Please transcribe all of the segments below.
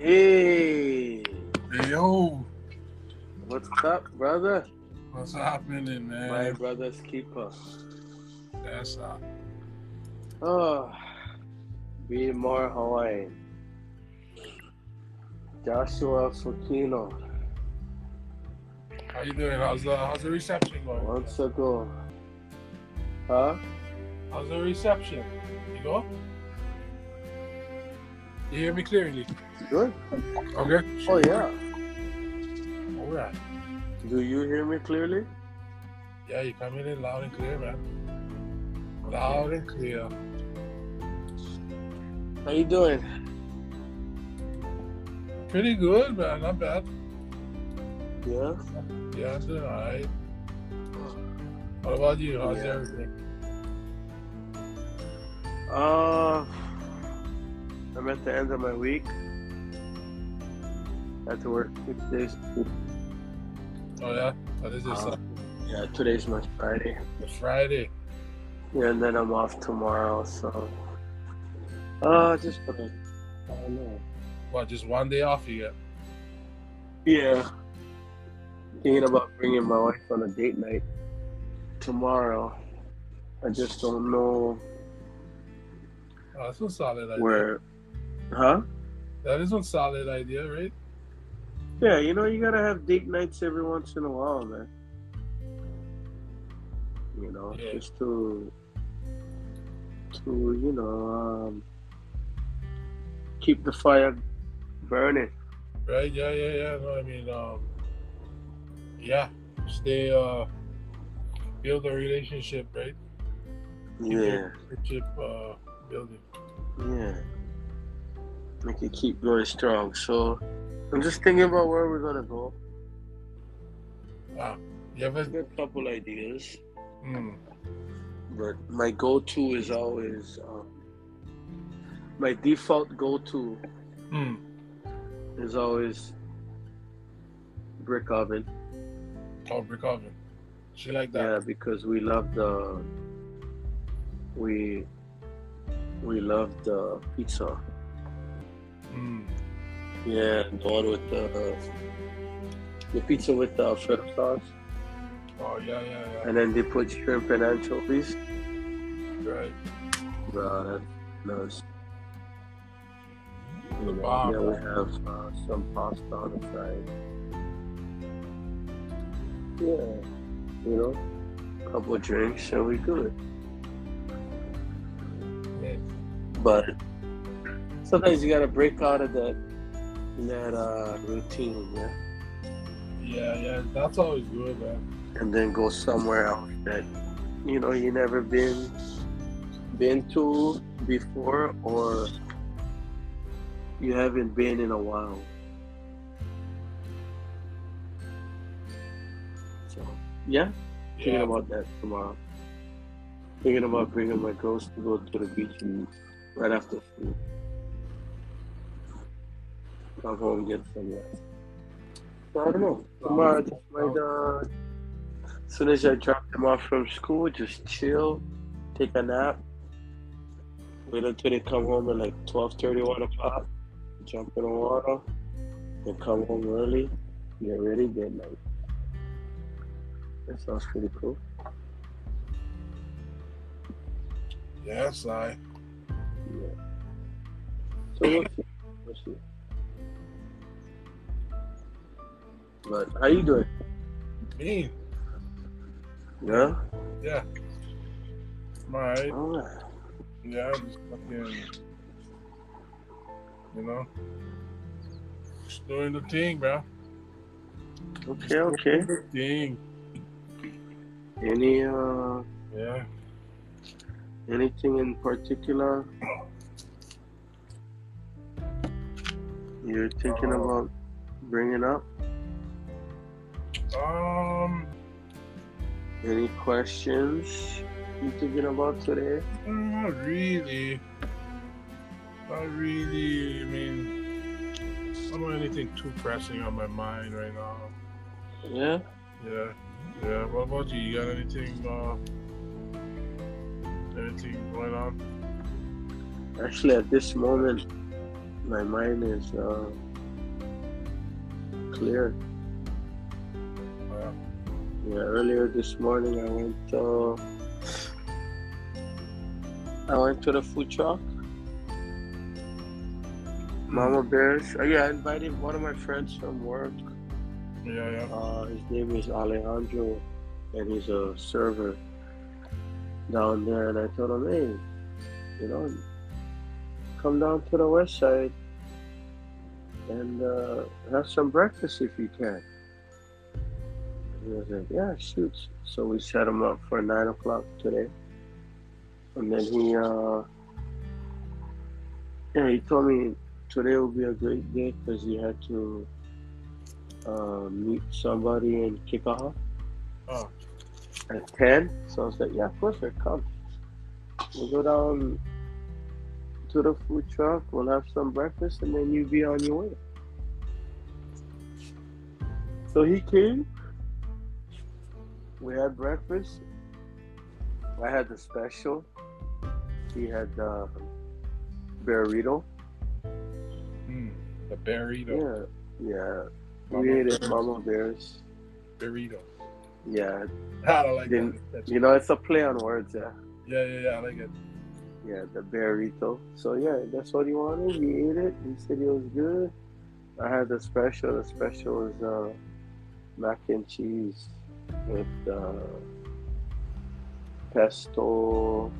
Hey. Hey, yo. What's up, brother? What's happening, man? My brother's keeper. That's up. Oh, be more Hawaiian. Joshua Tsukino. How you doing? How's the reception going? Once ago. Huh? How's the reception? You go? You hear me clearly? Good. Okay. Sure. Oh, yeah. All right. Do you hear me clearly? Yeah, you coming in loud and clear, man. Okay. Loud and clear. How you doing? Pretty good, man. Not bad. Yeah? Yeah, I'm doing alright. What about you? How's everything? I'm at the end of my week. I had to work 6 days. Oh, yeah? What is this? Yeah, today's my Friday. It's Friday. Yeah, and then I'm off tomorrow, so. Just for the. I don't know. What, just one day off you get? Yeah. Thinking about bringing my wife on a date night tomorrow. I just don't know. Oh, that's a solid idea. Where? Huh? That is a solid idea, right? Yeah, you know, you gotta have date nights every once in a while, man. You know, yeah. Just to you know, keep the fire burning. Right? Yeah. No, I mean, yeah, stay, build a relationship, right? Yeah. Relationship building. Yeah. Make it keep going strong. So, I'm just thinking about where we're gonna go. Wow. You have a couple ideas. But my go-to is always, my default go-to is always brick oven. Oh, brick oven. She like that. Yeah, because we love the we love the pizza. Yeah, the one with the pizza with the shrimp sauce. Oh yeah. And then they put shrimp and anchovies. Right. That's nice. The bomb. Yeah, we have some pasta on the side. Yeah. You know, a couple of drinks, so we do it. Yeah. But sometimes you gotta break out of that routine, yeah. Yeah, that's always good, man. And then go somewhere else that you know you never been to before, or you haven't been in a while. Yeah? Thinking about that tomorrow. Thinking about bringing my girls to go to the beach and right after school. Come home, get some rest. So I don't know. Tomorrow I just might, as soon as I drop them off from school, just chill, take a nap, wait until they come home at like 12:30, 1 o'clock, jump in the water, then come home early, get ready, get night. That sounds pretty cool. Yes, I. Yeah. So we'll see. But how you doing? Me. Yeah. Yeah. I'm alright. Yeah, I'm just fucking. You know, just doing the thing, bro. Okay. The thing. Any anything in particular you're thinking about bringing up? Any questions you thinking about today? Not really. I mean, I don't have anything too pressing on my mind right now. Yeah, what about you? You got anything going on? Actually, at this moment, my mind is clear. Wow. Yeah, earlier this morning I went to the food truck. Mama Bears. I invited one of my friends from work. Yeah. His name is Alejandro, and he's a server down there. And I told him, hey, come down to the west side and have some breakfast if you can. And he was like, yeah, shoot. So we set him up for 9:00 today, and then he told me today will be a great day because he had to meet somebody in Kikaha at 10. So I was like, yeah, perfect, come. We'll go down to the food truck, we'll have some breakfast, and then you be on your way. So he came, we had breakfast, I had the special, he had the burrito. The burrito. Yeah. We ate it, Mama Bears. Burrito. Yeah. I like that. It's a play on words, yeah. Yeah, I like it. Yeah, the burrito. So, yeah, that's what he wanted. He ate it. He said it was good. I had the special. The special is mac and cheese with pesto.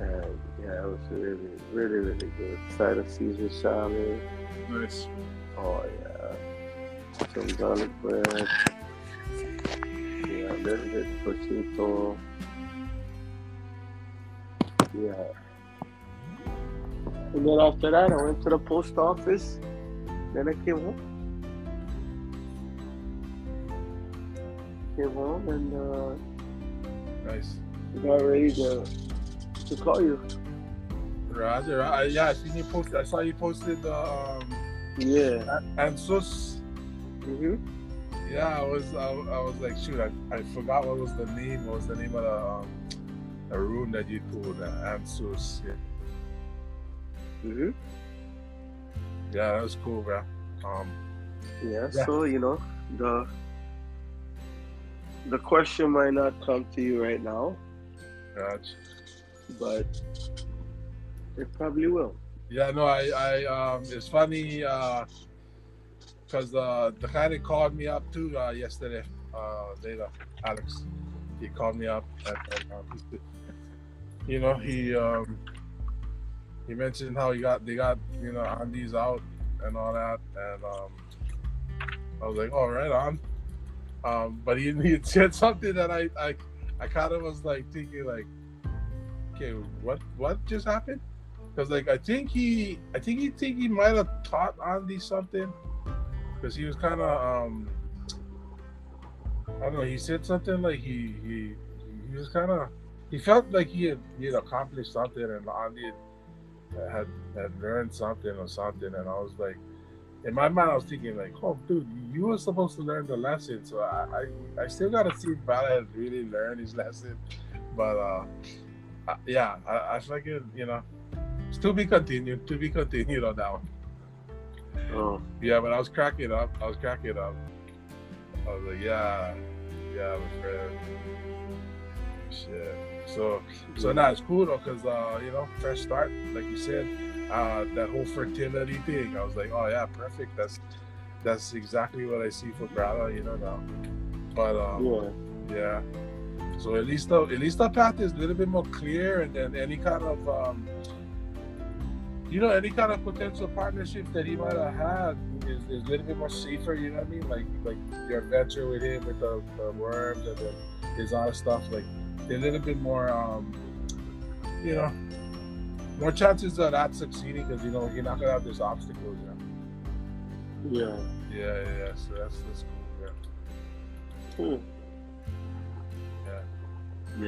And, yeah, it was really, really, really good. Side of Caesar salad. Nice. Oh, yeah. Some garlic bread. Yeah, a little bit of prosciutto. Yeah. And then after that, I went to the post office. Then I came home. And nice. Got ready to call you. Roger. I saw you posted yeah. Ansuz. Mm-hmm. Yeah, I was like, shoot, I forgot what was the name. What was the name of the room that you told? Ansuz. Yeah. Mm-hmm. Yeah, that was cool, bro. So the question might not come to you right now. Gotcha. But it probably will. Yeah, no, I it's funny because the guy that called me up too yesterday, later, Alex, he called me up and he mentioned how they got Andes out and all that, and I was like, all right, on, but he said something that I kind of was like thinking like, okay, what just happened? Because like I think he might have taught Andy something, because he was kind of I don't know, he said something like he was kind of, he felt like he had accomplished something and Andy had learned something, and I was like, in my mind I was thinking like, oh dude, you were supposed to learn the lesson, so I still gotta see if Bala had really learned his lesson, but yeah, I feel like it. It's to be continued on that one. Oh. Yeah, but I was cracking up. I was like, yeah, my friend. Shit. So now it's cool though, because, fresh start, like you said, that whole fertility thing. I was like, oh yeah, perfect. That's exactly what I see for Brada, now. But, yeah. So at least the path is a little bit more clear, and then any kind of, any kind of potential partnership that he might have had is a little bit more safer, you know what I mean? Like your adventure with him, with the worms and his other stuff, like they're a little bit more, more chances of that succeeding, because, you're not going to have those obstacles, you know? Yeah. Yeah, so that's cool, yeah. Hmm. Yeah.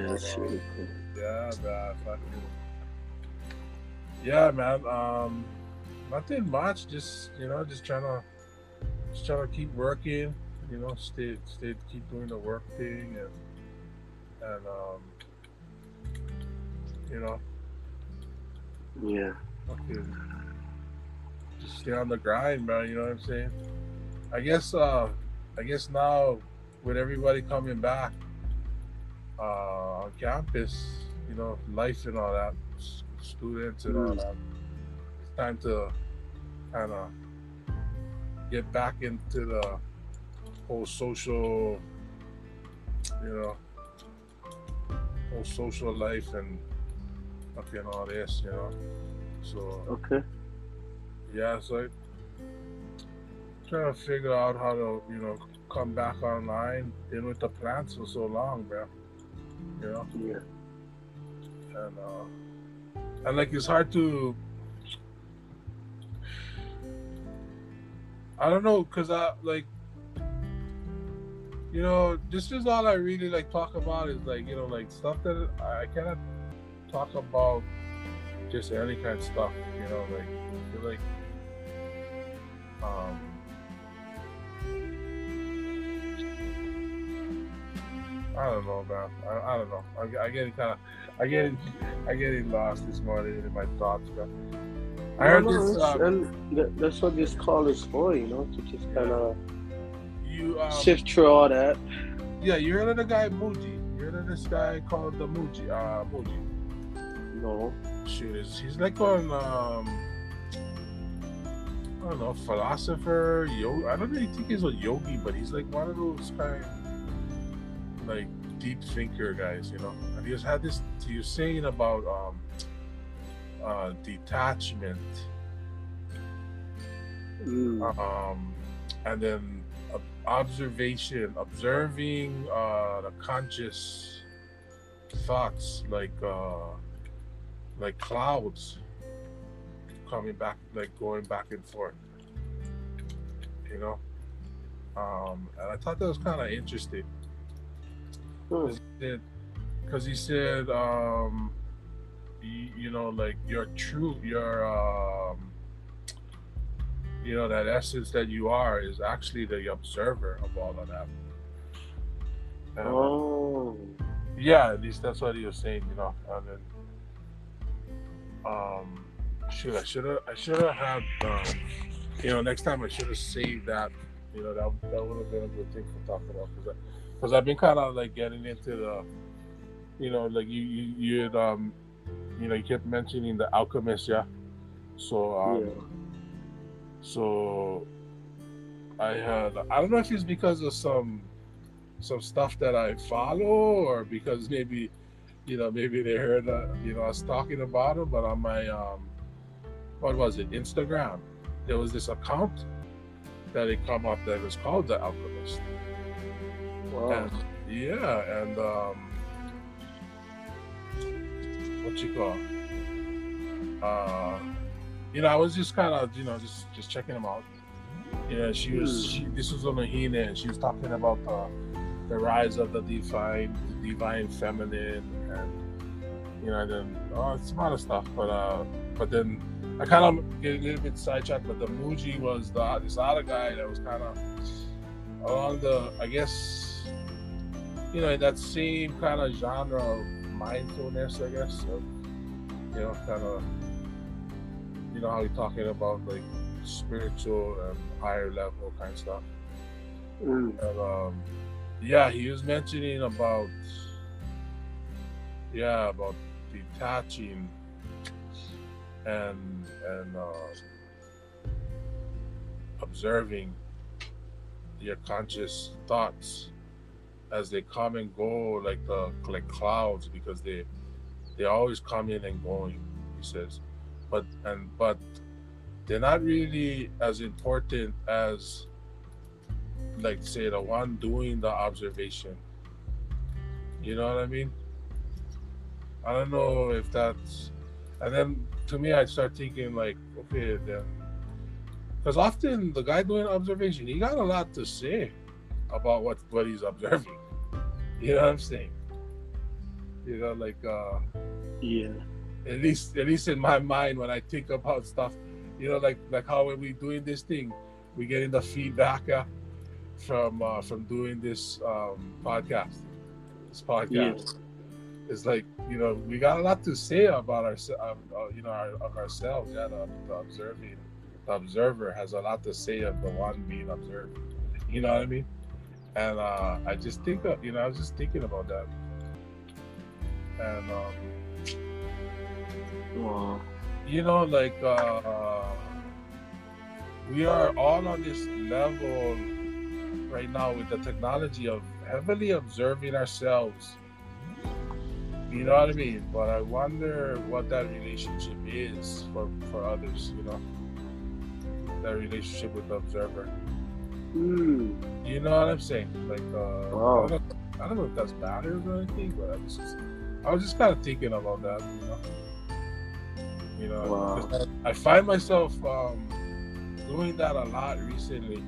Yeah, that's really cool. Yeah, man, fucking cool. Yeah, man. Nothing much. Just trying to keep working. Stay, keep doing the work thing, and Yeah. Fucking just stay on the grind, man. You know what I'm saying? I guess now with everybody coming back on campus, you know, life and all that, students and all that, it's time to kind of get back into the whole social, you know, whole social life and fucking all this, you know. So okay, yeah, so I'm trying to figure out how to, you know, come back online. Been with the plants for so long, man. You know. Yeah. And like it's hard to. I don't know, cause I like. You know, this is all I really like talk about is like, you know, like stuff that I cannot talk about, just any kind of stuff, you know, like I feel like I don't know, man. I don't know. I get lost this morning in my thoughts, but I heard this. And that's what this call is for, you know, to just kind of shift through all that. Yeah, you heard of the guy Mooji? You heard of this guy called the Mooji? Mooji. No. Shoot, he's like on I don't know, philosopher, yogi. I don't really think he's a yogi, but he's like one of those kind like deep thinker guys, you know. And he was had this. He was saying about detachment, and then observation, observing the conscious thoughts, like clouds coming back, like going back and forth, you know. And I thought that was kind of interesting. Because he said, you know, like your true, your, you know, that essence that you are is actually the observer of all of that. Oh. Yeah, at least that's what he was saying, you know. And then, shoot, I should have had, you know, next time I should have saved that. You know, that would have been a good thing to talk about, because I've been kind of like getting into the, you know, like you you know, you kept mentioning the alchemist, yeah. So so I had, I don't know if it's because of some stuff that I follow, or because maybe, you know, maybe they heard you know, I was talking about it, but on my what was it, Instagram, there was this account that it come up that was called The Alchemist. Wow. And, yeah, and what you call, you know, I was just kind of, you know, just checking them out. You know, this was Elohina, and she was talking about the rise of the divine feminine, and you know, and then it's a lot of stuff, but then I kind of get a little bit sidetracked. But the Muji was this other guy that was kind of along the, I guess, you know, in that same kind of genre of mindfulness, I guess. So, you know, kind of, you know, how you're talking about like spiritual and higher level kind of stuff. And, yeah, he was mentioning about, yeah, about detaching and observing your conscious thoughts as they come and go, like the like clouds, because they're always coming and going, he says, but they're not really as important as, like, say, the one doing the observation. You know what I mean? I don't know if that's, and then to me, I start thinking like, okay, then, because often the guy doing observation, he got a lot to say about what he's observing. You know what I'm saying? You know, like, yeah. At least in my mind, when I think about stuff, you know, like how when we're doing this thing, we're getting the feedback from doing this podcast. Yeah. It's like, you know, we got a lot to say about ourselves, you know, of ourselves, yeah, the observing the observer has a lot to say of the one being observed. You know what I mean? And I just think of, I was just thinking about that. And we are all on this level right now with the technology of heavily observing ourselves. You know what I mean? But I wonder what that relationship is for others, that relationship with the observer. You know what I'm saying? Wow. I don't know if that's matters or anything, but I was just kind of thinking about that, Wow. I find myself doing that a lot recently,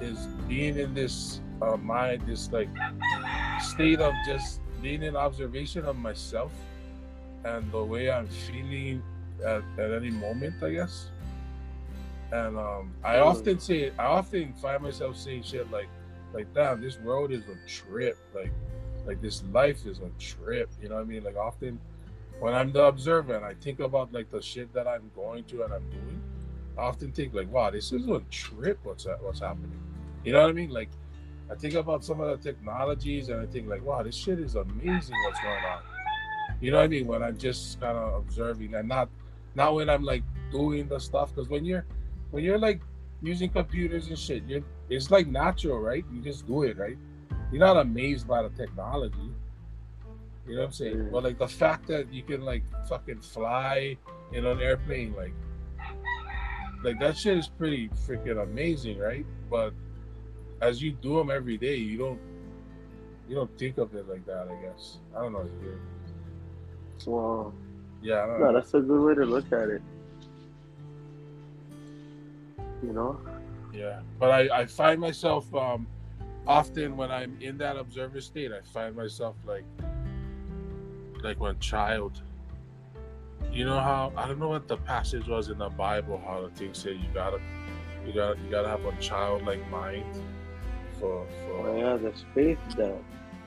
is being in this mind, this state of just being in observation of myself and the way I'm feeling at any moment, I guess. And I often find myself saying shit like, damn, this world is a trip. Like this life is a trip. You know what I mean? Like, often when I'm the observer and I think about the shit that I'm going through and I'm doing, I often think wow, this is a trip. What's happening? You know what I mean? Like, I think about some of the technologies and I think wow, this shit is amazing. What's going on? You know what I mean? When I'm just kind of observing and not when I'm doing the stuff, because when you're using computers and shit, it's natural, right? You just do it, right? You're not amazed by the technology. You know what I'm saying? Yeah. But the fact that you can fucking fly in an airplane, that shit is pretty freaking amazing, right? But as you do them every day, you don't think of it like that, I guess. I don't know. Wow. Yeah. No, that's a good way to look at it. Yeah, but I find myself often when I'm in that observer state, I find myself like when child. You know how, I don't know what the passage was in the Bible, how the thing said you gotta have a childlike mind for. Oh yeah, that's faith though.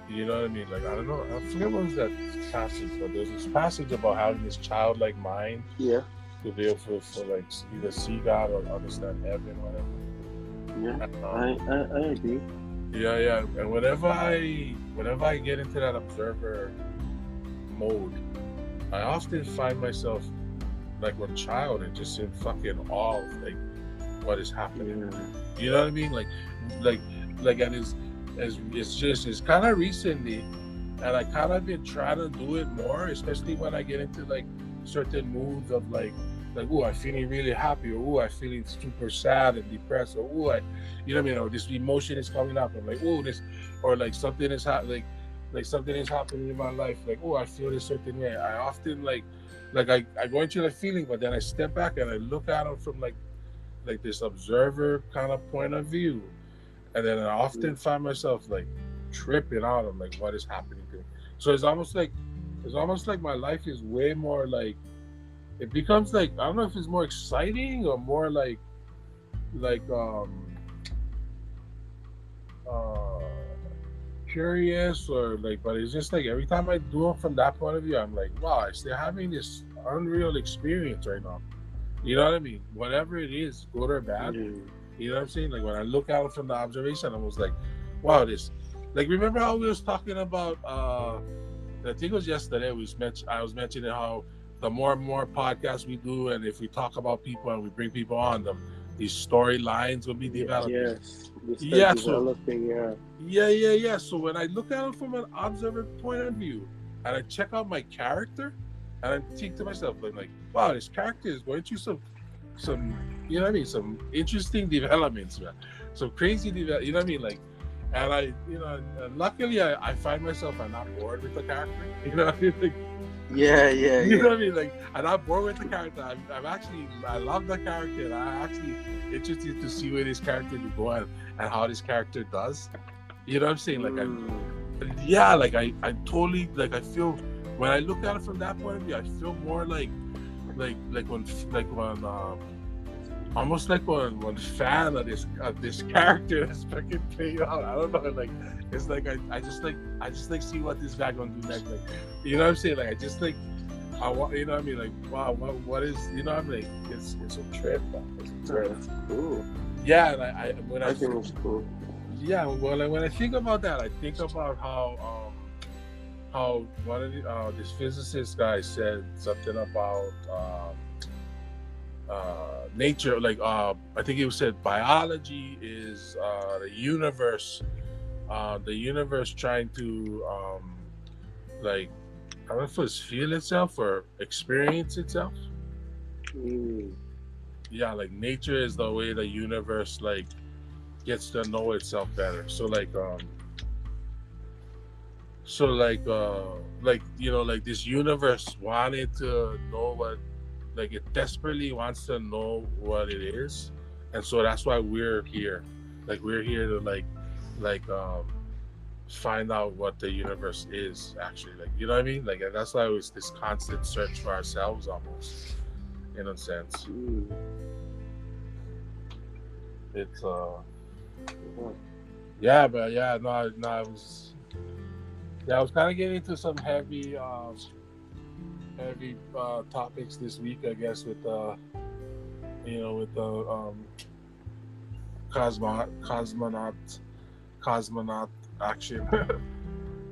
You know what I mean? I don't know, I forget what was that passage, but there's this passage about having this childlike mind. Yeah. To be able to either see God or understand heaven, whatever. Yeah, I agree. Yeah, and whenever I get into that observer mode, I often find myself a child and just in fucking awe of what is happening. Yeah. You know what I mean? And it's kind of recently, and I kind of been trying to do it more, especially when I get into certain moods of ooh, I'm feeling really happy, or ooh, I'm feeling super sad and depressed, or ooh, or this emotion is coming up, and ooh, this, or something is happening, something is happening in my life, ooh, I feel this certain way. I often I go into the feeling, but then I step back and I look at it from this observer kind of point of view, and then I often find myself tripping out on what is happening to me. So it's almost like my life is way more it becomes I don't know if it's more exciting or more curious or but it's just every time I do it from that point of view, I'm wow, they're having this unreal experience right now. You know what I mean? Whatever it is, good or bad. Mm-hmm. You know what I'm saying? When I look out from the observation, I was wow, this. Remember how we was talking about? I think it was yesterday. I was mentioning how the more and more podcasts we do, and if we talk about people and we bring people on them, these storylines will be developed. Yes. Yeah. Yeah. So when I look at it from an observer point of view, and I check out my character, and I think to myself, wow, this character is going through some, some interesting developments, man. Some crazy developments. You know what I mean? And I, luckily I find myself I'm not bored with the character. You know what I mean? Yeah. You know what I mean? I'm not bored with the character. I'm actually, I love the character. I'm actually interested to see where this character is going and how this character does. You know what I'm saying? I totally, I feel, when I look at it from that point of view, I feel more almost one fan of this character that's fucking playing out. I don't know, it's I just see what this guy gonna do next. You know what I'm saying? I just I want, you know what I mean? Like, wow, what is, you know what I mean? Like, it's a trip. It's a trip. Cool. Yeah, and I think it's cool. Yeah, well, like, when I think about that, I think about how one of this physicist guy said something about nature. Like, I think he said biology is the universe trying to like, I don't know if it's feel itself or experience itself. Mm. Yeah, like nature is the way the universe like gets to know itself better. So like, you know, like this universe wanted to know what, like it desperately wants to know what it is, and so that's why we're here. Like we're here to like find out what the universe is actually like, you know what I mean? Like, and that's why it's this constant search for ourselves almost, in a sense. Ooh. It's yeah, but yeah, no, I was kind of getting into some heavy topics this week, I guess, with cosmonaut action.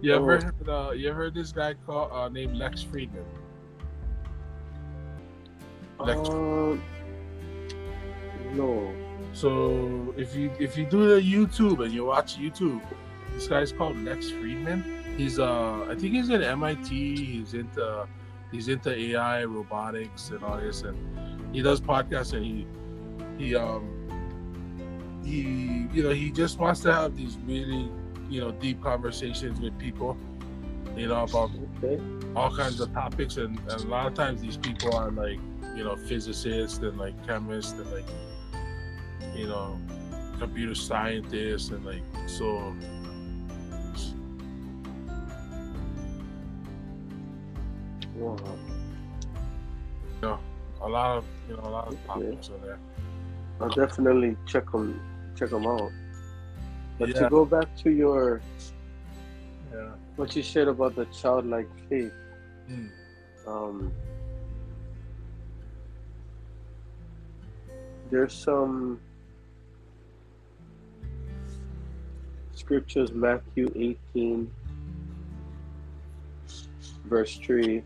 You ever heard this guy called named Lex Friedman? No. So if you do the YouTube and you watch YouTube, this guy's called Lex Friedman. He's I think he's at MIT. He's into AI, robotics, and all this, and he does podcasts, and he you know, he just wants to have these really, you know, deep conversations with people, you know, about all kinds of topics, and a lot of times these people are like, you know, physicists and like chemists and like, you know, computer scientists, and like, so wow. You know, a lot of topics are there. I'll definitely check them out. But yeah, to go back to your what you said about the childlike faith, there's some scriptures, Matthew 18 verse 3,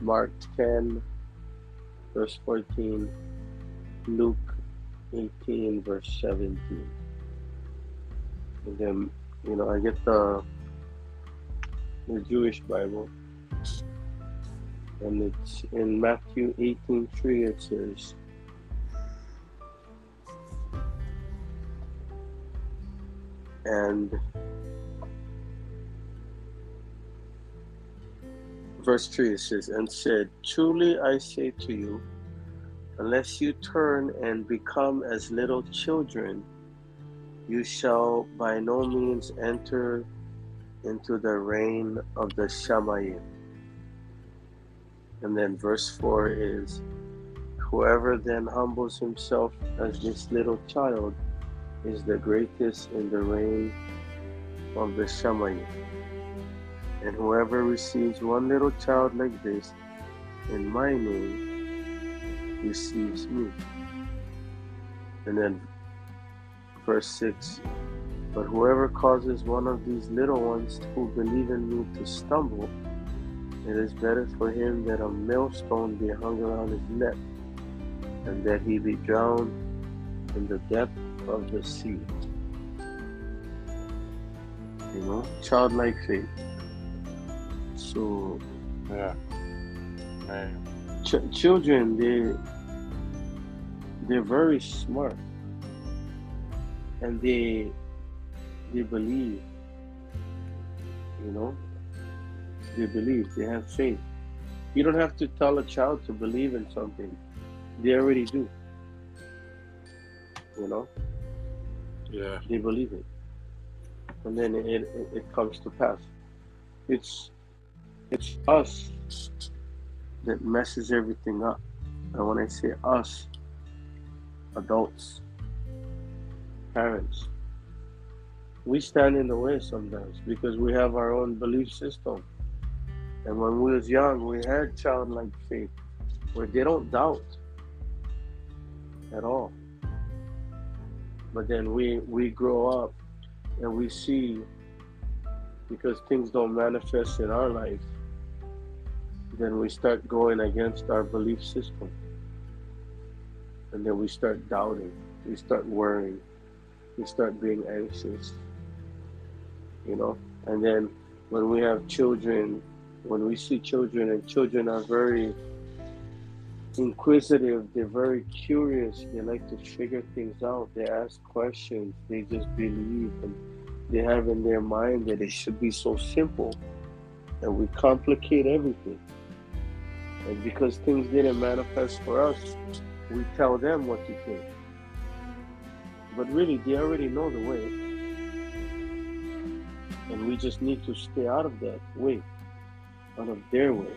Mark 10 verse 14, Luke 18 verse 17. And then, you know, I get the Jewish Bible, and it's in Matthew 18:3. It says, and verse 3, it says, and said, truly I say to you, unless you turn and become as little children, you shall by no means enter into the reign of the Shamayim. And then verse 4 is, whoever then humbles himself as this little child is the greatest in the reign of the Shamayim. And whoever receives one little child like this in my name receives me. And then verse 6, but whoever causes one of these little ones who believe in me to stumble, it is better for him that a millstone be hung around his neck and that he be drowned in the depth of the sea. You know, childlike faith. So yeah, children, they're very smart, and they believe, you know, they have faith. You don't have to tell a child to believe in something, they already do, you know. Yeah, they believe it, and then it comes to pass. It's us that messes everything up. And when I say us, adults, parents, we stand in the way sometimes because we have our own belief system And when we was young, we had childlike faith where they don't doubt at all. But then we grow up and we see, because things don't manifest in our life, then we start going against our belief system. And then we start doubting, we start worrying, we start being anxious, you know? And then when we have children, when we see children, and children are very inquisitive, they're very curious, they like to figure things out, they ask questions, they just believe, and they have in their mind that it should be so simple, and we complicate everything. And because things didn't manifest for us, we tell them what to think. But really, they already know the way. And we just need to stay out of that way, out of their way.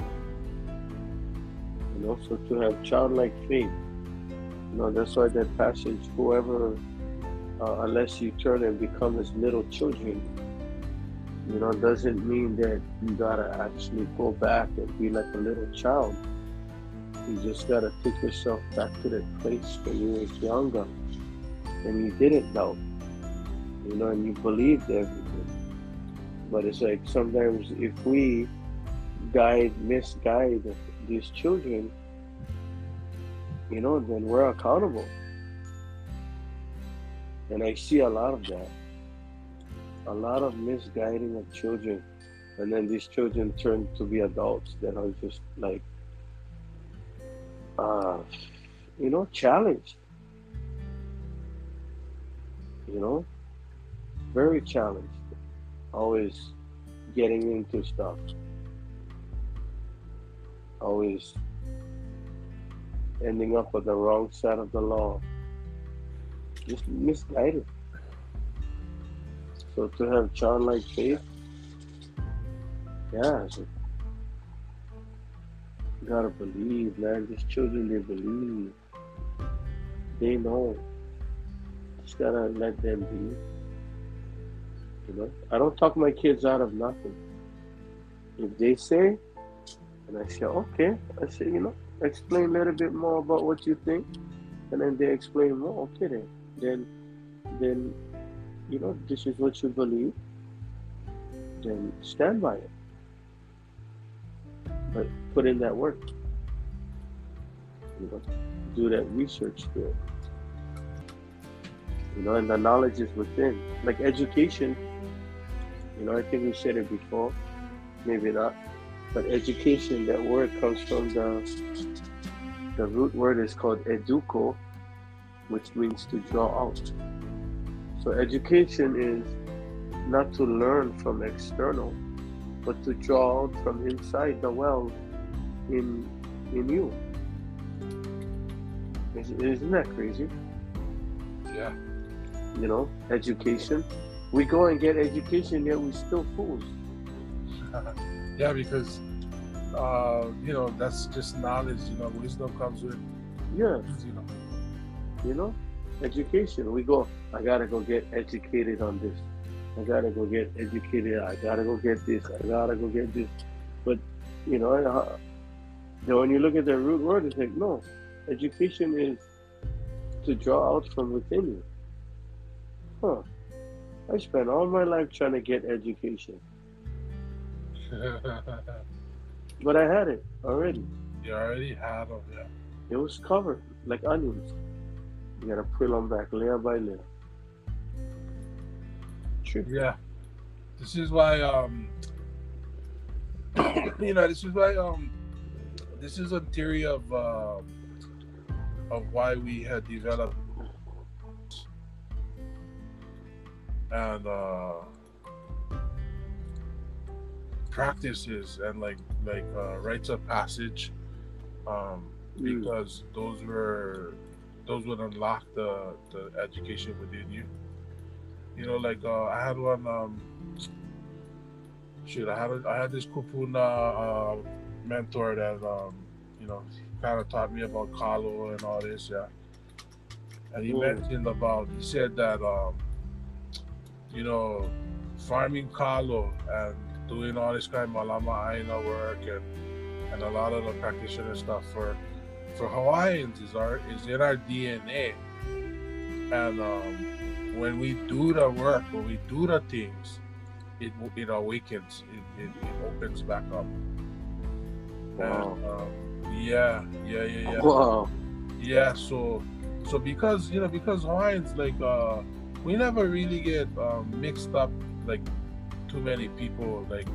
You know, so to have childlike faith, you know, that's why that passage, whoever, unless you turn and become as little children, you know, doesn't mean that you gotta actually go back and be like a little child. You just gotta take yourself back to that place when you was younger and you didn't doubt, you know, and you believed everything. But it's like sometimes if we misguide these children, you know, then we're accountable. And I see a lot of that, a lot of misguiding of children. And then these children turn to be adults that are just like, you know, challenged, you know, very challenged, always getting into stuff, always ending up on the wrong side of the law, just misguided. So to have childlike faith, yeah, you gotta believe, man. These children, they believe. They know. Just gotta let them be. You know? I don't talk my kids out of nothing. If they say, and I say, okay, I say, you know, explain a little bit more about what you think. And then they explain more, okay then, you know, this is what you believe. Then stand by it. But put in that work, you know, do that research there, you know, and the knowledge is within. Like education, you know, I think we said it before, maybe not, but education, that word comes from the root word is called educo, which means to draw out. So education is not to learn from external, but to draw out from inside the well in you. Isn't that crazy? Yeah. You know, education. We go and get education, yet we're still fools. Yeah, because, you know, that's just knowledge, you know, wisdom comes with. Yeah. You know, education. We go, I gotta go get educated on this. I gotta go get educated, I gotta go get this, I gotta go get this. But, you know, when you look at the root word, it's like, no, education is to draw out from within you. Huh. I spent all my life trying to get education. But I had it already. You already had it, yeah. It was covered, like onions. You gotta peel them back layer by layer. Yeah, this is why you know, this is why this is a theory of why we had developed and practices and like rites of passage, because those would unlock the education within you. You know, like I had one. I had this Kupuna mentor that you know, kind of taught me about Kalo and all this, yeah. And he mentioned he said that you know, farming Kalo and doing all this kind of malama aina work and a lot of the practitioner stuff for Hawaiians is in our DNA. And when we do the work, when we do the things, it awakens, it opens back up. Wow. And, yeah. Wow. Yeah, so because Hawaiians, like, we never really get mixed up, like, too many people, like,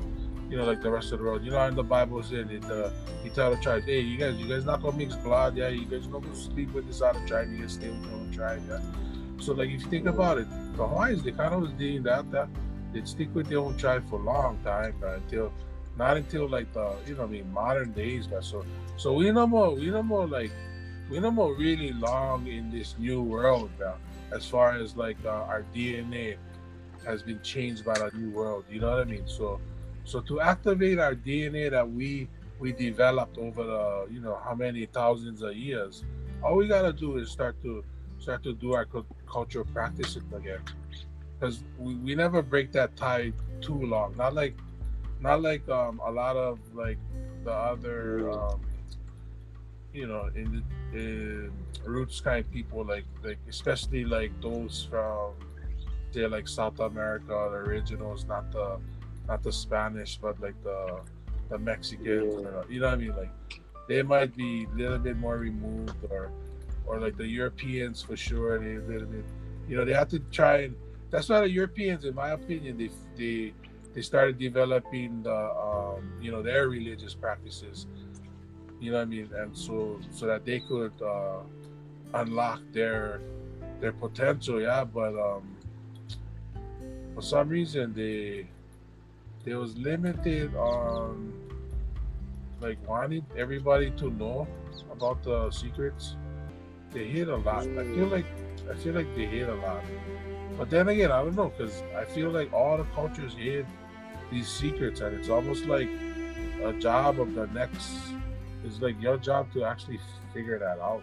like the rest of the world. In the Bible said it, he tell the tribes, hey, you guys not gonna mix blood, yeah, you guys not gonna sleep with this other tribe, you guys stay with your own tribe, yeah. So, like, if you think about it, the Hawaiians, they kind of was doing that they stick with their own tribe for a long time, right? Not until like the modern days, right? So we no more like, we no more really long in this new world now, as far as like our DNA has been changed by the new world, so to activate our DNA that we developed over the, how many thousands of years, all we gotta do is start to do our cultural practices again, because we never break that tie too long, not like a lot of like the other in roots kind of people, like especially like those from, say, like South America, the originals, not the Spanish, but like the Mexicans, yeah. Like they might be a little bit more removed, or like the Europeans for sure, they a little bit, they have to try, and that's why the Europeans, in my opinion, they started developing the their religious practices, and so that they could unlock their potential, yeah. But for some reason they was limited on like wanting everybody to know about the secrets. They hid a lot. I feel like they hid a lot. But then again, I don't know, because I feel like all the cultures hid these secrets, and it's almost like a job of the next. It's like your job to actually figure that out.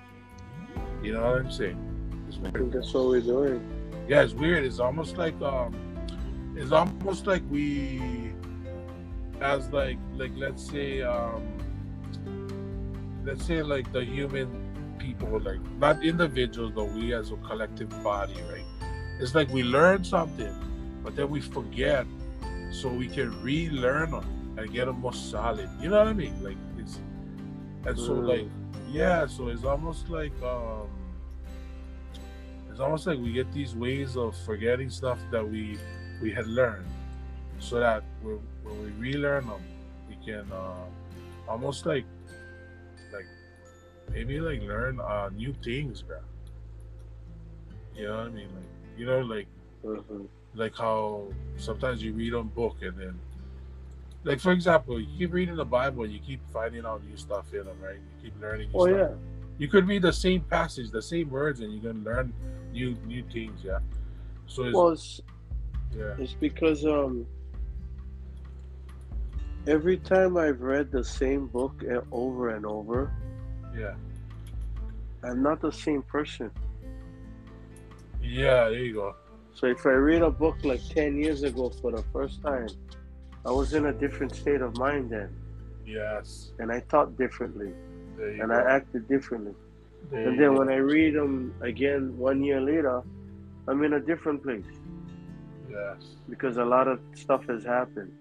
You know what I'm saying? It's weird. I think that's what we're doing. Yeah, it's weird. It's almost like we, as like let's say like the human people, like not individuals, but we as a collective body, right? It's like we learn something, but then we forget, so we can relearn them and get them more solid. You know what I mean? Like it's. And so, like, yeah, so it's almost like we get these ways of forgetting stuff that we had learned, so that when we relearn them, we can almost like maybe like learn new things, bro. You know what I mean? Like, like how sometimes you read a book and then. Like, for example, you keep reading the Bible and you keep finding out new stuff in them, right? You keep learning new stuff. Yeah. You could read the same passage, the same words, and you can learn new things, yeah? So it's because every time I've read the same book over and over, yeah, I'm not the same person. Yeah, there you go. So if I read a book like 10 years ago for the first time, I was in a different state of mind then. Yes. And I thought differently. And I acted differently. And then when I read them again 1 year later, I'm in a different place. Yes. Because a lot of stuff has happened.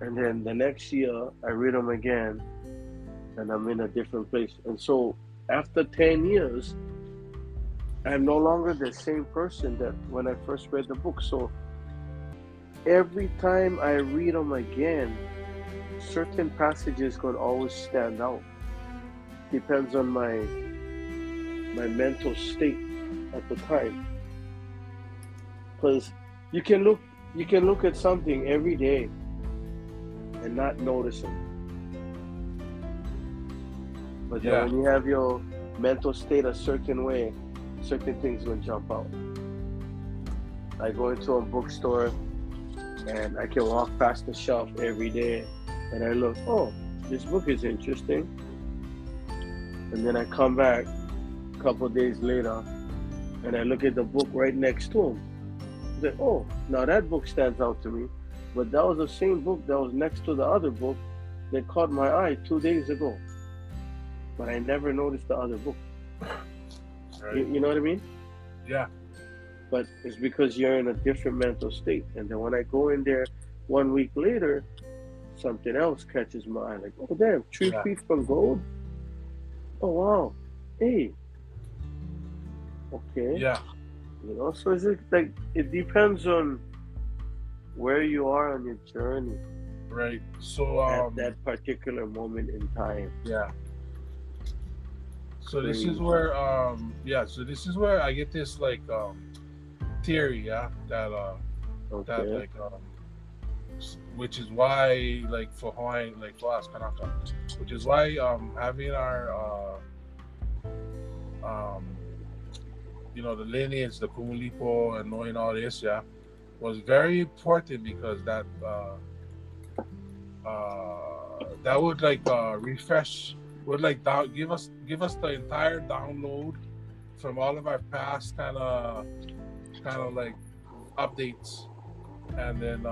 And then the next year, I read them again, and I'm in a different place. And so after 10 years, I'm no longer the same person that when I first read the book. So every time I read them again, certain passages could always stand out. Depends on my mental state at the time. Because you can look at something every day and not notice it. But then when you have your mental state a certain way, certain things will jump out. I go into a bookstore, and I can walk past the shelf every day, and I look, oh, this book is interesting. And then I come back a couple of days later, and I look at the book right next to him. I say, oh, now that book stands out to me. But that was the same book that was next to the other book that caught my eye 2 days ago. But I never noticed the other book. Right. You know what I mean? Yeah. But it's because you're in a different mental state. And then when I go in there 1 week later, something else catches my eye. Like, oh, damn, 3 feet from gold? Oh, wow. Hey. Okay. Yeah. You know, so it's like, it depends on where you are on your journey. Right. So, at that particular moment in time. Yeah. So this is where, so this is where I get this, like, theory, which is why, like, for Hawaiian, like, for us, Kanaka, which is why, having our, the lineage, the Kumulipo, and knowing all this, was very important, because that, that would, like, refresh, would like give us the entire download from all of our past kind of like updates, and then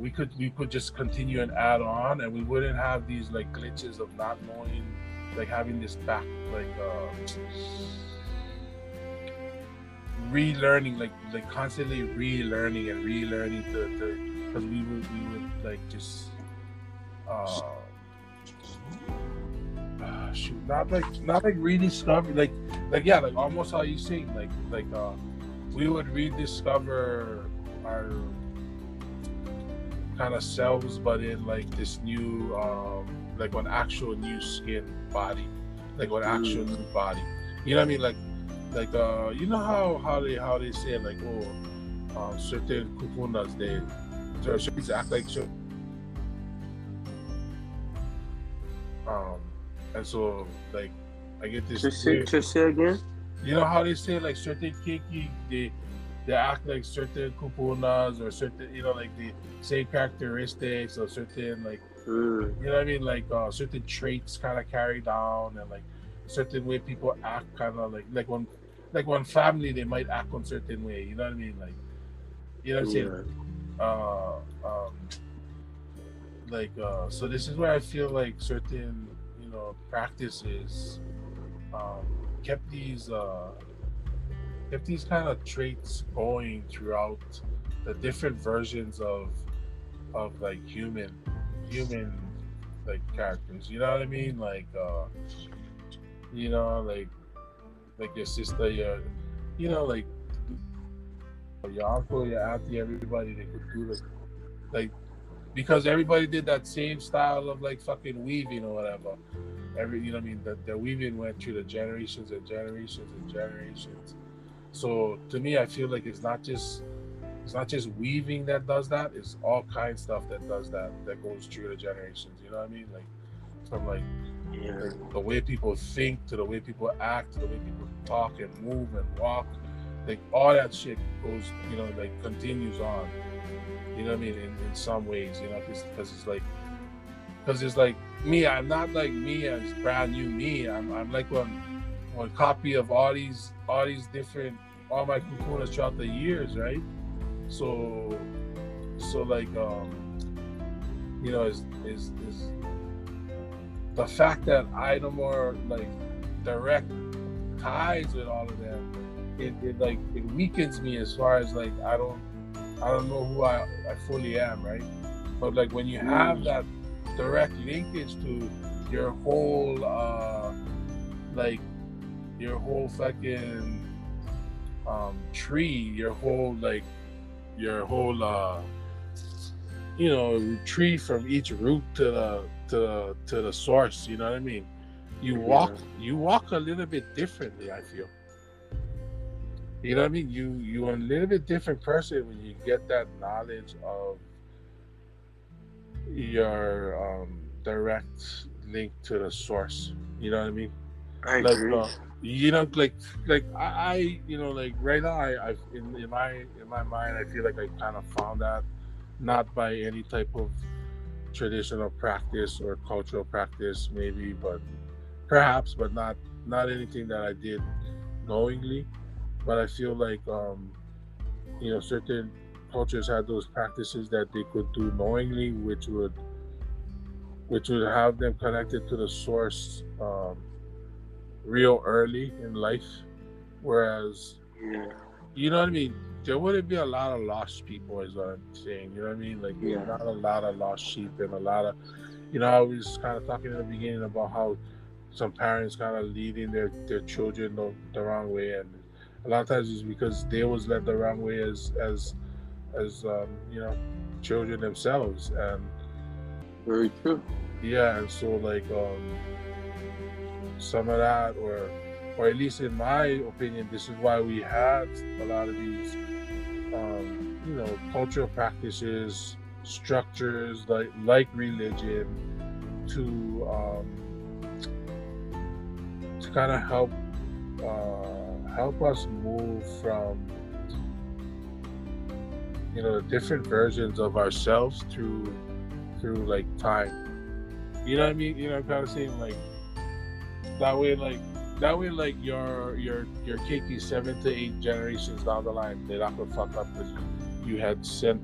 we could just continue and add on, and we wouldn't have these like glitches of not knowing, like having this back, like relearning, like constantly relearning to, because we would like just not like rediscover, like almost how you say, like we would rediscover our kind of selves, but in like this new like an actual new skin body, like an actual new body. You know what I mean? Like you know how they say, like, oh, certain kupunas, they act like. And so, like, I get this. Just say again. You know how they say, like, certain keiki, they act like certain kupunas, or certain, you know, like the same characteristics, or certain, like, you know what I mean, like certain traits kind of carry down, and like certain way people act, kind of like one family they might act one certain way. You know what I mean, like, you know what I'm saying. So this is where I feel like certain, practices kept these kind of traits going throughout the different versions of like human like characters. You know what I mean? Like like your sister, like your uncle, your auntie, everybody, they could do like because everybody did that same style of like fucking weaving or whatever. You know what I mean? The weaving went through the generations and generations and generations. So to me, I feel like it's not just weaving that does that. It's all kinds of stuff that does that, that goes through the generations. You know what I mean? Like from like the way people think, to the way people act, to the way people talk and move and walk, like all that shit goes, like continues on. You know what I mean? In some ways, because it's like me. I'm not like me as brand new me. I'm like one copy of all these different, all my kupunas throughout the years, right? So like is the fact that I no more like direct ties with all of them. It weakens me as far as like I don't know who I fully am, right? But like when you have that direct linkage to your whole, fucking tree, your whole tree from each root to the source. You know what I mean? You walk a little bit differently, I feel. You know what I mean? You're a little bit different person when you get that knowledge of your direct link to the source. You know what I mean? I agree. Like right now, I in my mind, I feel like I kind of found that, not by any type of traditional practice or cultural practice, maybe, but not anything that I did knowingly. But I feel like, certain cultures had those practices that they could do knowingly, which would have them connected to the source real early in life. Whereas, you know what I mean? There wouldn't be a lot of lost people, is what I'm saying. You know what I mean? Like, not a lot of lost sheep and a lot of, you know, I was kind of talking in the beginning about how some parents kind of leading their children the wrong way, and a lot of times it's because they was led the wrong way as you know, children themselves. And very true. Yeah, and so like some of that, or at least in my opinion, this is why we had a lot of these you know, cultural practices, structures like religion to kind of help us move from, you know, the different versions of ourselves through like time. You know what I mean? You know what I'm kind of saying? Like that way, like your Keiki 7 to 8 generations down the line, they're not gonna fuck up because you had sent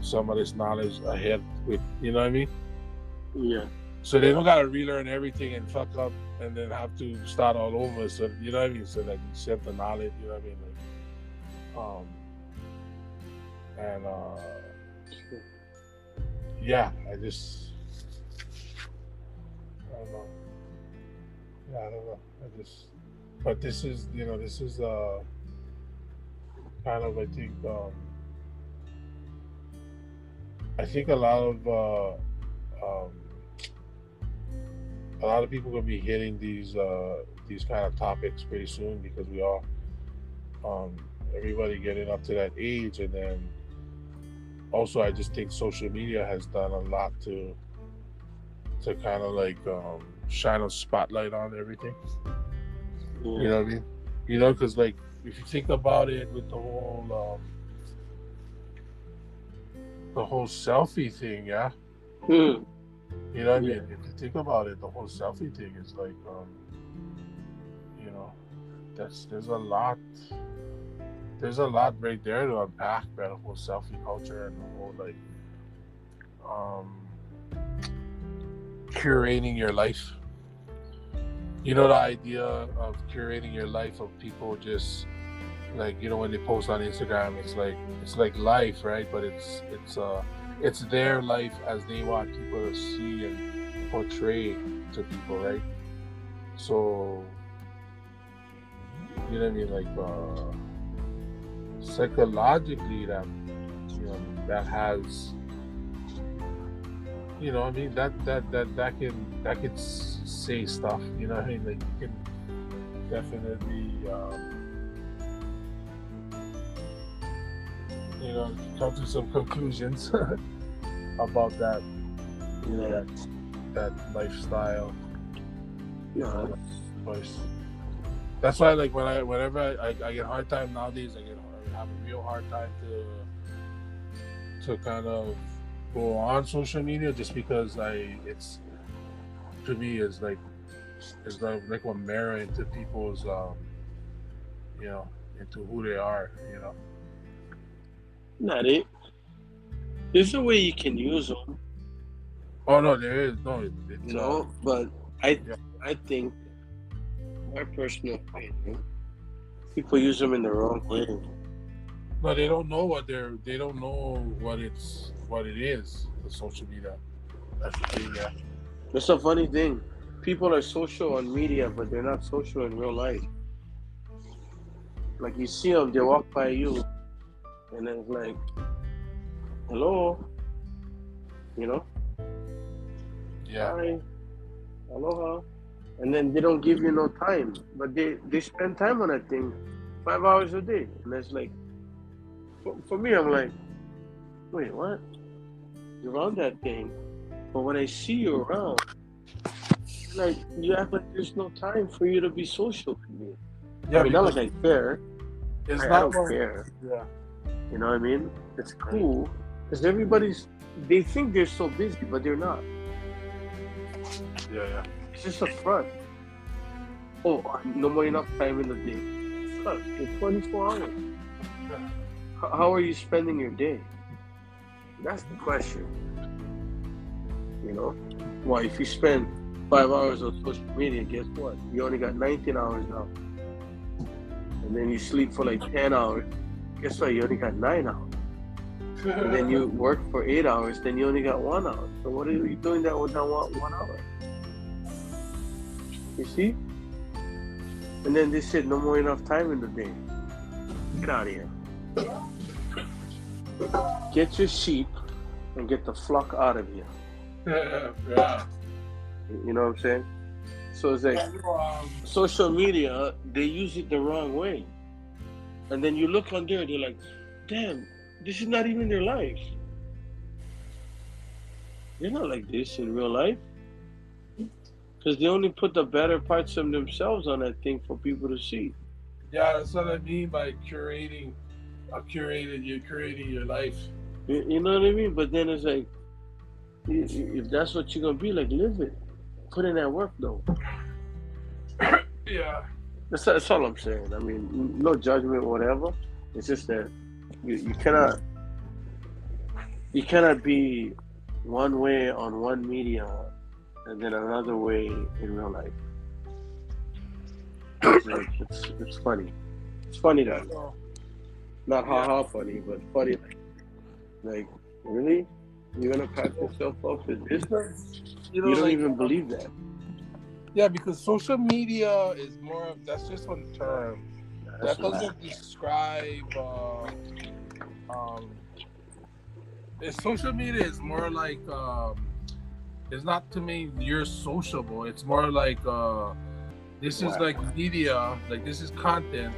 some of this knowledge ahead with, you know what I mean? Yeah. So they don't gotta relearn everything and fuck up and then have to start all over. So you know what I mean? So like you sent the knowledge, you know what I mean? Like, yeah, I don't know. But this is, you know, kind of, I think a lot of people will be hitting these kind of topics pretty soon, because we all, everybody getting up to that age. And then also, I just think social media has done a lot to kind of like shine a spotlight on everything. Ooh. You know what I mean? You know, because like if you think about it, with the whole selfie thing, yeah. Mm. You know what I mean? If you think about it, the whole selfie thing is like, you know, there's a lot right there to unpack, about the whole selfie culture and the whole like curating your life. You know, the idea of curating your life, of people just like, you know, when they post on Instagram, it's like life, right? But it's their life as they want people to see and portray to people, right? So you know what I mean, like psychologically, that, you know, that has, you know, I mean, that can say stuff. You know what I mean? Like, you can definitely you know, come to some conclusions about that, you know, that lifestyle. Yeah. That's why, like, whenever I get a hard time nowadays, I have a real hard time to kind of go on social media, just because it's, to me, is like, it's like a mirror into people's, you know, into who they are, you know. Not it. There's a way you can use them. Oh no, there is no. I think, my personal opinion, people use them in the wrong way. No, they don't know what it is. The social media. That's the thing. Yeah. That's a funny thing. People are social on media, but they're not social in real life. Like, you see them, they walk by you, and then it's like, hello, you know? Yeah. Hi. Aloha. And then they don't give you no time, but they spend time on that thing 5 hours a day. And that's like, for me, I'm like, wait, what? You're on that thing. But when I see you around, like, you act like there's no time for you to be social with me. Yeah, I mean, that was like fair. It's not fair. Yeah. You know what I mean? It's cool, because they think they're so busy, but they're not. Yeah. It's just a front. Oh, no more enough time in the day. It's 24 hours. How are you spending your day? That's the question. You know? Why, if you spend 5 hours on social media, guess what? You only got 19 hours now. And then you sleep for like 10 hours. Guess what? You only got 9 hours. And then you work for 8 hours. Then you only got 1 hour. So what are you doing that with that 1 hour? You see? And then they said no more enough time in the day. Get out of here. Get your sheep and get the flock out of here. Yeah. You know what I'm saying? So it's like social media, they use it the wrong way. And then you look on there, they're like, damn, this is not even their life. They're not like this in real life. Because they only put the better parts of themselves on that thing for people to see. Yeah, that's what I mean by curating. You're curating your life. You know what I mean? But then it's like, if that's what you're gonna be like, live it. Put in that work though. Yeah. That's all I'm saying. I mean, no judgment, whatever. It's just that you cannot be one way on one media and then another way in real life. It's funny. It's funny that. Not ha-ha funny, but funny. Like, really? You're going to pack yourself up in this way? You don't even believe that. Yeah, because social media is more of, that's just one term. That doesn't describe, social media is more like, it's not to mean you're sociable. It's more like, this is like media, like this is content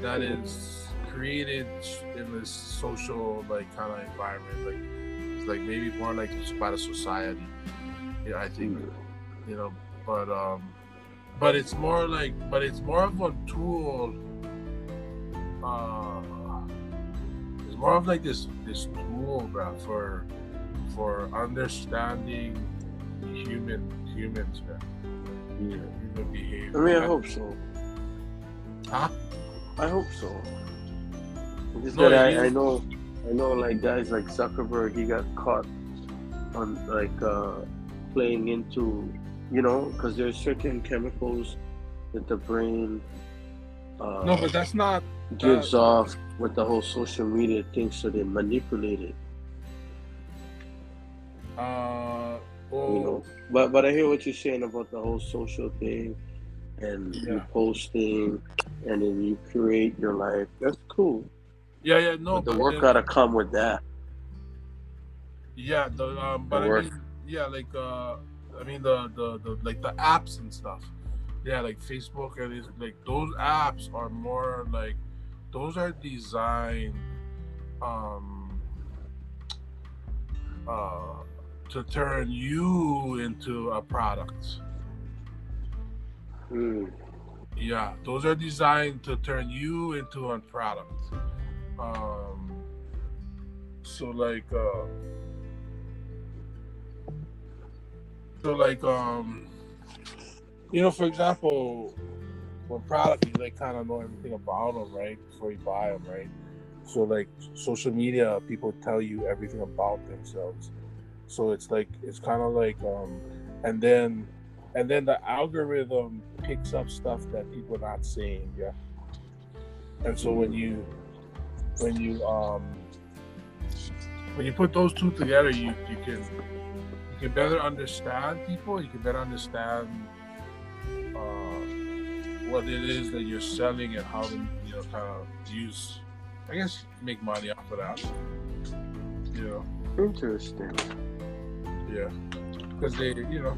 that is created in this social like kind of environment, like it's like maybe more like it's by the society. Yeah, I think you know, but it's more like, but it's more of a tool. It's more of like this tool, bro, for understanding humans, bro. Yeah, human behavior. I mean, I hope so. Huh? I hope so. Just no, that I know, like guys like Zuckerberg, he got caught on like playing into, you know, because there's certain chemicals that the brain no, but that's not gives off with the whole social media thing, so they manipulate it. Well, you know, but I hear what you're saying about the whole social thing. And you posting, and then you create your life. That's cool. Yeah, no. But the work gotta come with that. Yeah, but I mean, yeah, like I mean the like the apps and stuff. Yeah, like Facebook and like those apps are more like those are designed to turn you into a product. Mm. Yeah, those are designed to turn you into a product. You know, for example, when product, you like kind of know everything about them, right? Before you buy them, right? So like social media, people tell you everything about themselves. So it's like it's kind of like, and then the algorithm picks up stuff that people are not seeing, yeah. And so when you put those two together, you can better understand people. You can better understand what it is that you're selling and how to, you know, kind of use, I guess, make money off of that. You know. Interesting. Yeah, because they, you know.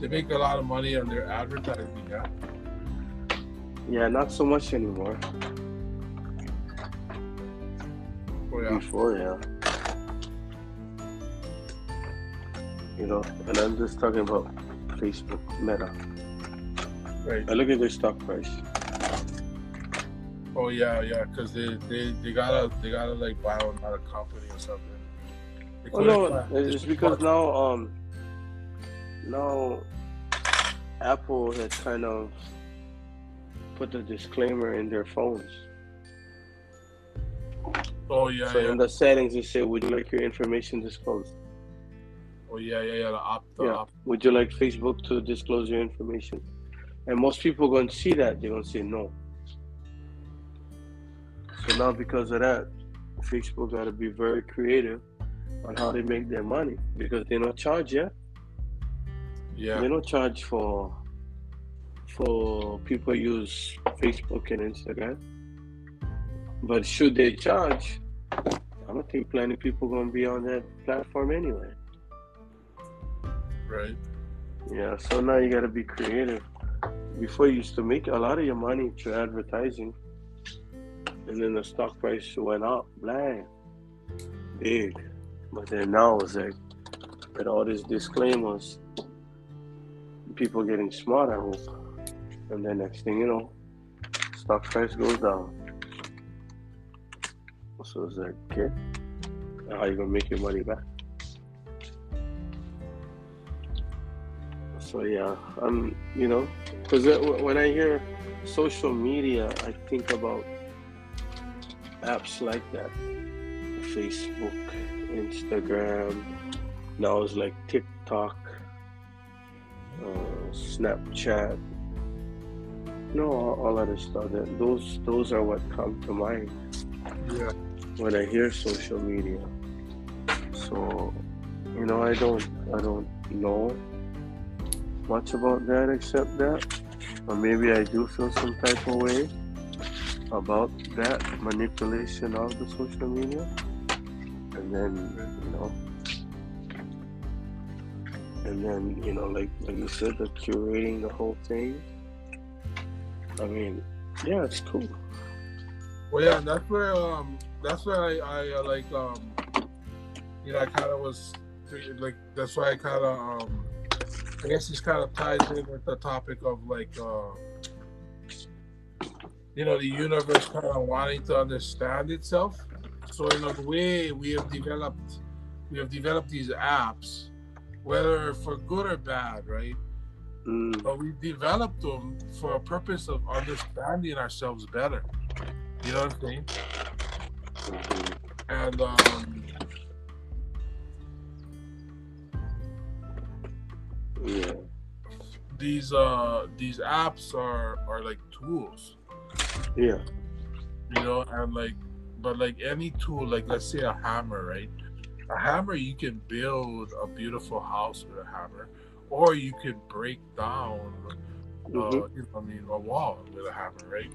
They make a lot of money on their advertising, yeah? Yeah, not so much anymore. Oh, yeah. Before, yeah. You know, and I'm just talking about Facebook, Meta. Right. I look at their stock price. Oh, yeah, because they gotta like buy another company or something. Oh, no, it's because now, now, Apple had kind of put a disclaimer in their phones. Oh yeah. So yeah. In the settings and shit, would you like your information disclosed? Oh yeah, yeah, yeah. The opt. Would you like Facebook to disclose your information? And most people are gonna see that, they're gonna say no. So now because of that, Facebook gotta be very creative on how they make their money, because they don't charge, yeah? Yeah. They don't charge for people who use Facebook and Instagram. But should they charge, I don't think plenty of people are gonna be on that platform anyway. Right. Yeah, so now you gotta be creative. Before you used to make a lot of your money through advertising, and then the stock price went up, blah, big. But then now it's like, with all these disclaimers, people getting smart, I hope. And then next thing you know, stock price goes down. So it's like, okay, how are you gonna make your money back? So yeah, you know, because when I hear social media, I think about apps like that, Facebook, Instagram. Now it's like TikTok, Snapchat. No, all of this stuff. Those are what come to mind. Yeah. When I hear social media, so you know, I don't know much about that except that, or maybe I do feel some type of way about that manipulation of the social media, and then like you said, the curating the whole thing. I mean, yeah, it's cool. Well, yeah, I guess this kind of ties in with the topic of the universe kind of wanting to understand itself. So in a way, we have developed these apps, whether for good or bad, right? Mm. But we developed them for a purpose of understanding ourselves better. You know what I'm saying? And yeah, these apps are like tools. Yeah. You know, and but any tool, like let's say a hammer, right? A hammer, you can build a beautiful house with a hammer, or you could break down a wall with a hammer, right?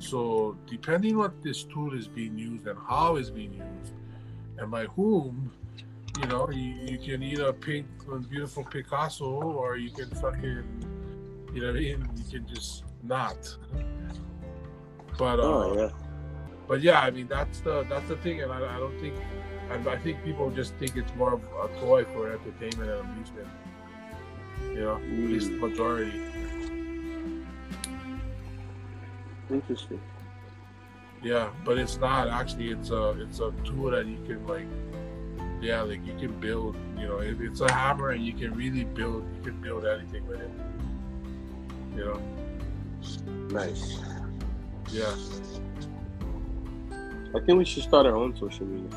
So depending what this tool is being used and how it's being used and by whom, you know, you can either paint a beautiful Picasso, or you can fucking, you know what I mean, you can just not. But I mean, that's the thing, and I think people just think it's more of a toy for entertainment and amusement. You know, at least the majority. Interesting. Yeah, but it's not actually. It's a tool that you can you can build. You know, it's a hammer, and you can really build. You can build anything with it. You know. Nice. Yeah. I think we should start our own social media.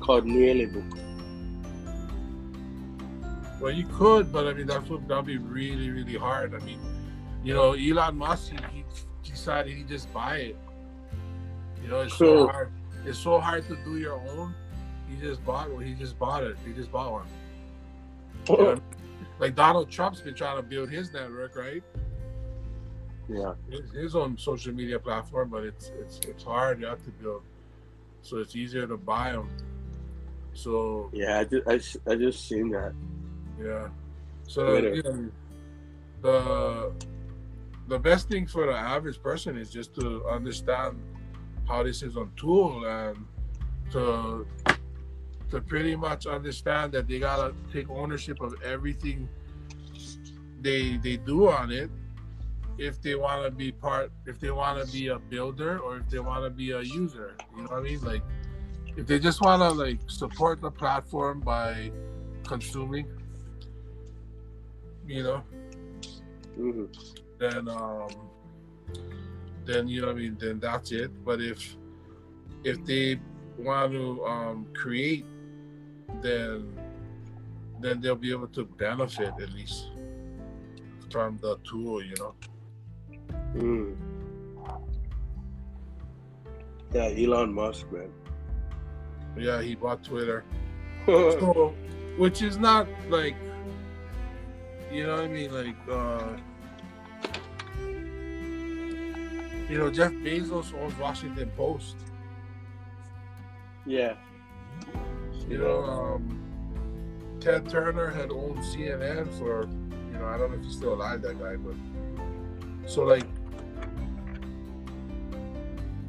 Called Nearly Book. Well, you could, but I mean, that'd be really, really hard. I mean, you know, Elon Musk, he decided he just buy it. You know, it's so hard. It's so hard to do your own. He just bought one. You know? Like Donald Trump's been trying to build his network, right? Yeah. His own social media platform, but it's hard. You have to build, so it's easier to buy them. So yeah, I just seen that. Yeah. So you know, the best thing for the average person is just to understand how this is on tool, and to pretty much understand that they gotta take ownership of everything they do on it, if they want to be if they want to be a builder, or if they want to be a user. You know what I mean? Like, if they just want to support the platform by consuming, you know, mm-hmm. then then you know what I mean, then that's it. But if they want to create, then they'll be able to benefit at least from the tool, you know. Mm. Yeah, Elon Musk, man. Yeah, he bought Twitter. So, which is not like, you know what I mean, like, you know, Jeff Bezos owns Washington Post. Yeah. You know, Ted Turner had owned CNN for, you know, I don't know if he's still alive, that guy, but so like,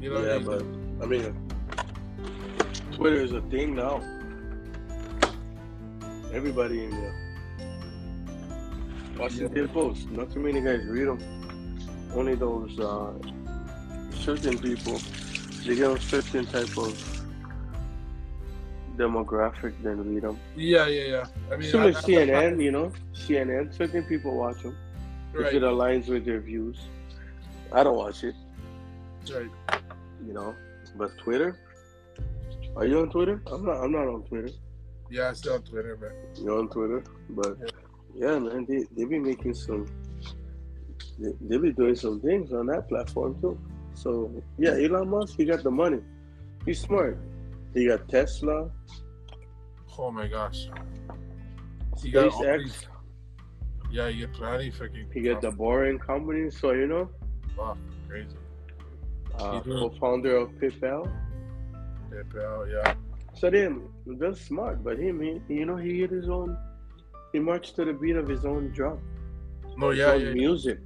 you know, yeah, what I mean? But I mean, Twitter is a thing now. Everybody in there. Washington Post. Not too many guys read them. Only those certain people. They get a certain type of demographic then read them. Yeah. I mean, similar CNN, you know, CNN. Certain people watch them right. If it aligns with their views. I don't watch it. Right. You know, but Twitter. Are you on Twitter? I'm not on Twitter. Yeah, I still on Twitter, man. You're on Twitter, but yeah man, they be making some. They be doing some things on that platform too. So yeah, Elon Musk, he got the money. He's smart. He got Tesla. Oh my gosh. He got SpaceX. Yeah, you get plenty freaking. He got the Boring Company. So you know. Wow, crazy. Co-founder of PayPal. PayPal, yeah. So then, that's smart, but he you know, he hit his own. He marched to the beat of his own drum. No, yeah, his own music,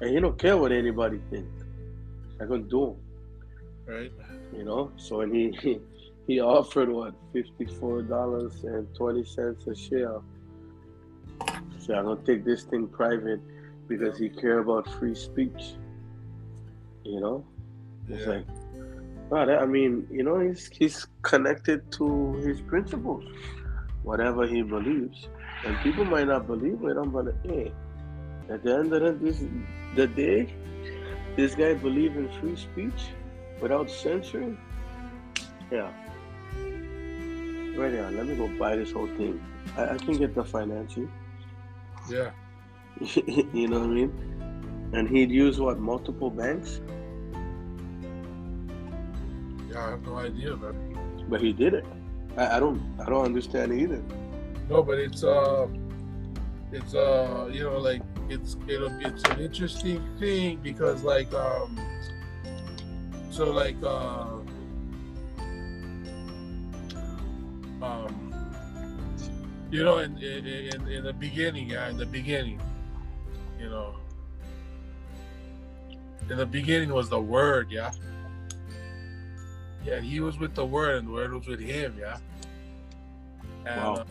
and he don't care what anybody thinks. I can do him, right? You know. So and he offered what $54.20 a share. So I'm gonna take this thing private because he cares about free speech. You know, it's like. But I mean, you know, he's connected to his principles, whatever he believes, and people might not believe it. I'm gonna, hey, at the end of the day, this guy believes in free speech without censoring. Yeah, right now, let me go buy this whole thing. I can get the financing. Yeah, you know what I mean. And he'd use what multiple banks. Yeah, I have no idea, man. But he did it. I don't understand either. No, but it's you know, like it's an interesting thing because like you know, in the beginning, you know, in the beginning was the Word, yeah. Yeah, he was with the Word, and the Word was with him, yeah? And, wow.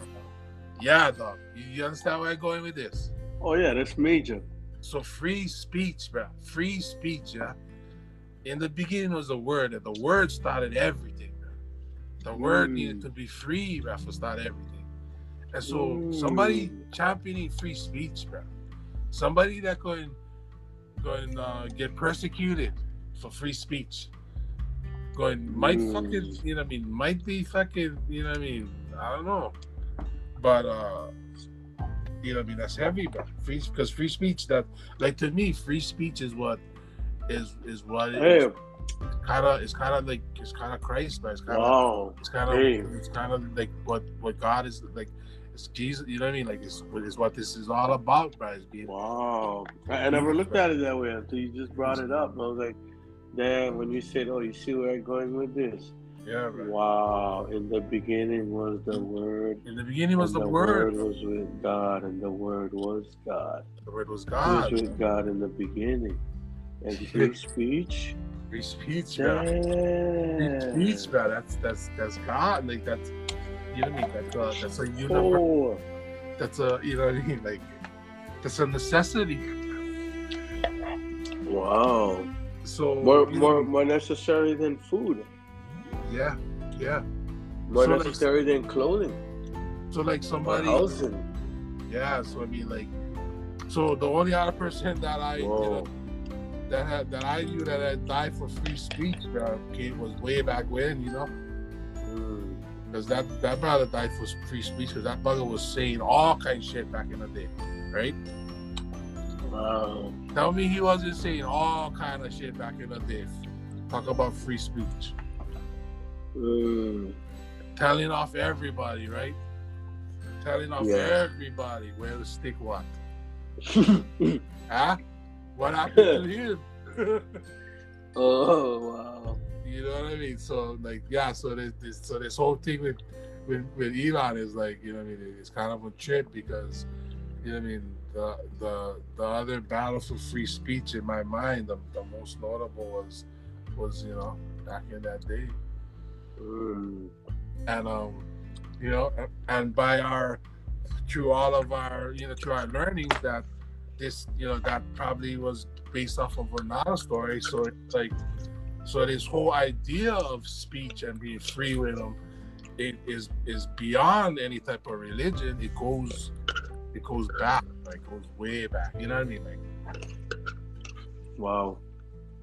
Yeah, dog. You understand where I'm going with this? Oh, yeah, that's major. So free speech, bro. Free speech, yeah? In the beginning was the Word, and the Word started everything, bro. The Word needed to be free, bro, to start everything. And so somebody championing free speech, bro. Somebody that going get persecuted for free speech. Going might fucking, you know what I mean, might be fucking, you know what I mean, I don't know, but you know what I mean, that's heavy, but free speech, that like to me free speech is what is what it is. It's kind of Christ, but it's kind of like what God is like. It's Jesus, you know what I mean, like it's what this is all about, right? Wow, I never looked at it that way until you just brought it up. I was like, then when you said, oh, you see where I'm going with this? Yeah, right. Wow. In the beginning was the Word. In the beginning was the Word. The Word was with God, and the Word was God. The Word was God. He was with God in the beginning. And free speech. Free speech, bro. Free speech, bro. That's God. Like, that's, you know what I mean? That's a universe. Oh. That's a, you know what I mean? Like, that's a necessity. Wow. So more necessary than food. Yeah. More so necessary like, than clothing. So like somebody. Housing. Yeah. So I mean, like, so the only other person that I, you know, that I knew that I died for free speech was way back when, you know? Because that brother died for free speech because that bugger was saying all kinds of shit back in the day, right? Wow. Tell me he wasn't saying all kind of shit back in the day. Talk about free speech. Telling off everybody, right? Telling off everybody where to stick what. Huh? What happened to him? Oh, wow. You know what I mean? So, like, yeah, so this whole thing with Elon is like, you know what I mean? It's kind of a trip because, you know what I mean? The other battle for free speech in my mind, the most notable was, you know, back in that day. And, you know, and by through our learnings that this, you know, that probably was based off of another story. So it's like, so this whole idea of speech and being free with them, it is beyond any type of religion. It goes back, like goes way back. You know what I mean? Like, wow.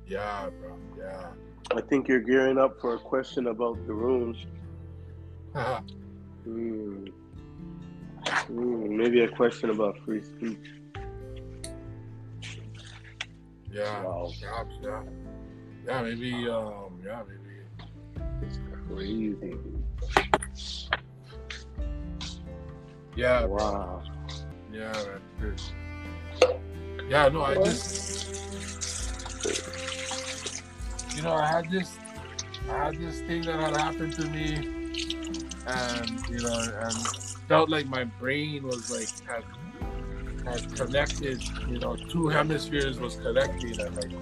Yeah, bro. Yeah. I think you're gearing up for a question about the rooms. Maybe a question about free speech. Yeah. Wow. Yeah. Yeah, maybe. Maybe. It's crazy. Yeah. Wow. Yeah. That's good. Yeah. No, you know, I had this thing that had happened to me, and you know, and felt like my brain was like had connected. You know, two hemispheres was connected, and like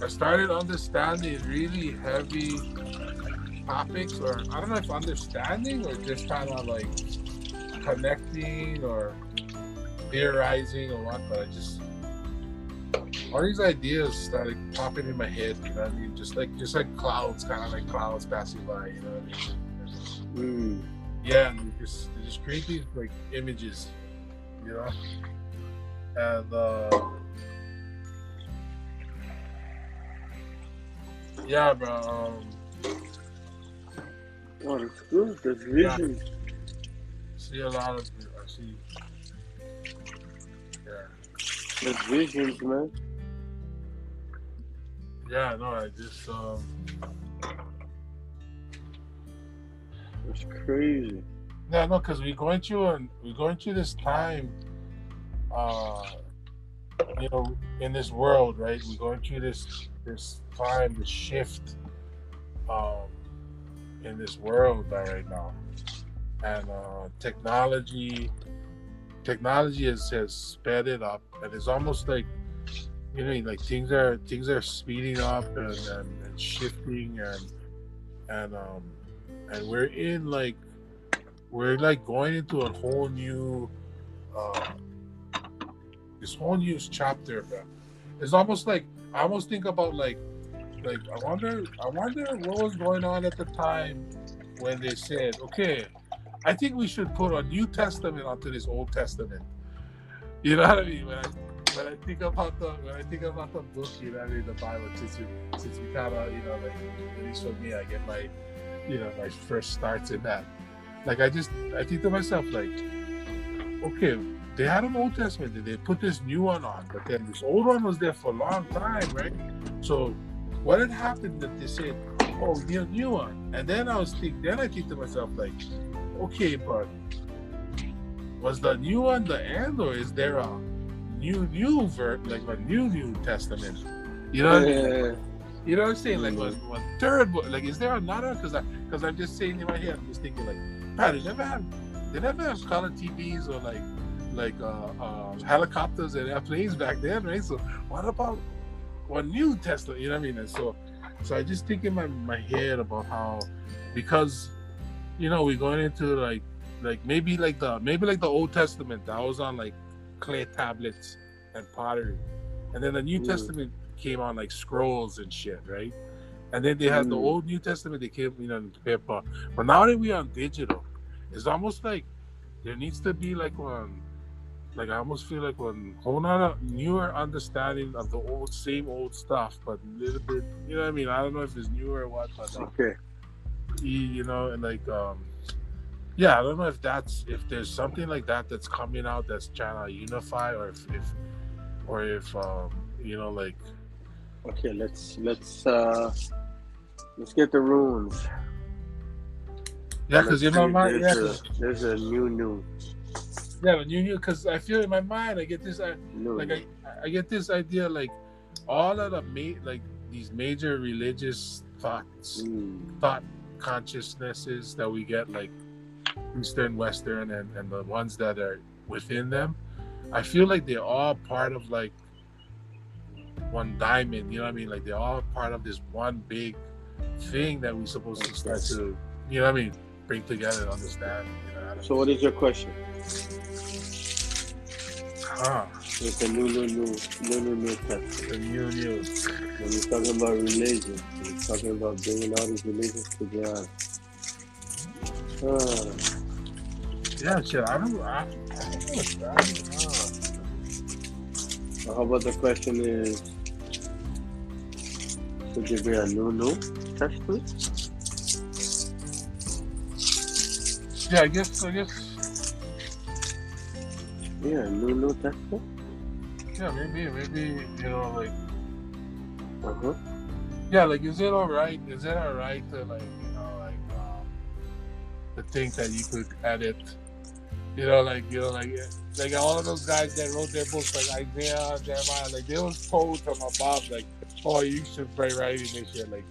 I started understanding really heavy topics, or I don't know if understanding or just kind of like connecting or theorizing or what, but I just. All these ideas started popping in my head, you know what I mean? Just like clouds, kind of like clouds passing by, you know what I mean? Yeah, and they just create these like images, you know? And yeah, bro. Oh, that's good. That's vision. See a lot of it. I see. Yeah. That's visions, man. Yeah, no, I just it's crazy. Yeah, no, because we're going through this time, you know, in this world, right? We're going through this time, this shift, in this world right now, and technology has sped it up, and it's almost like. You know, like things are speeding up and shifting and we're going into a whole new this whole new chapter, bro. It's almost like I almost think about like I wonder what was going on at the time when they said, okay, I think we should put a New Testament onto this Old Testament. You know what I mean? When I think about the book, you know, I mean, the Bible, since we kind of, you know, like at least for me, I get my, you know, my first starts in that. Like I think to myself, like, okay, they had an Old Testament, and they put this new one on, but then this old one was there for a long time, right? So what had happened that they said, oh, the new one, and then I think to myself, like, okay, but was the new one the end, or is there a new verb, like a new Testament, you know? Yeah, what I mean? Yeah. You know what I'm saying? Like one third book. Like, is there another? Because I'm just saying in my head, I'm just thinking like, man, they never have color TVs or like helicopters and airplanes back then, right? So what about one New Testament? You know what I mean? And so I just think in my head about how, because you know we're going into like maybe like the Old Testament that was on like. Clay tablets and pottery, and then the New Testament came on like scrolls and shit, right? And then they had the Old New Testament, they came, you know, in paper. But now that we are on digital, it's almost like there needs to be like one Like, I almost feel like when on a newer understanding of the same old stuff, but a little bit, you know what I mean? I don't know if it's newer or what, but okay. You know, and like, yeah, I don't know if that's, if there's something like that that's coming out that's trying to unify, or if you know, like. Okay, let's get the runes. Yeah, because you know, my there's a new. Yeah, the new, because I feel in my mind, I get this, I get this idea, like all of the like these major religious thoughts, thought consciousnesses that we get, like Eastern, Western, and the ones that are within them. I feel like they're all part of like one diamond. You know what I mean? Like they're all part of this one big thing that we're supposed to start to, you know what I mean, bring together and understand. You know, so what is your question? It's a new test. The new news. When you're talking about religion, you're talking about bringing all these religions together. Yeah, shit. I don't know. How about the question is, should there be a new test to it? Yeah, I guess. Yeah, Lulu Tesla? Yeah, maybe, you know, like... Uh-huh. Yeah, like, is it alright to, like, you know, like, to think that you could edit, you know, like all of those guys that wrote their books, like Isaiah, Jeremiah, like, they was told from above, like, oh, you should be writing this shit, like,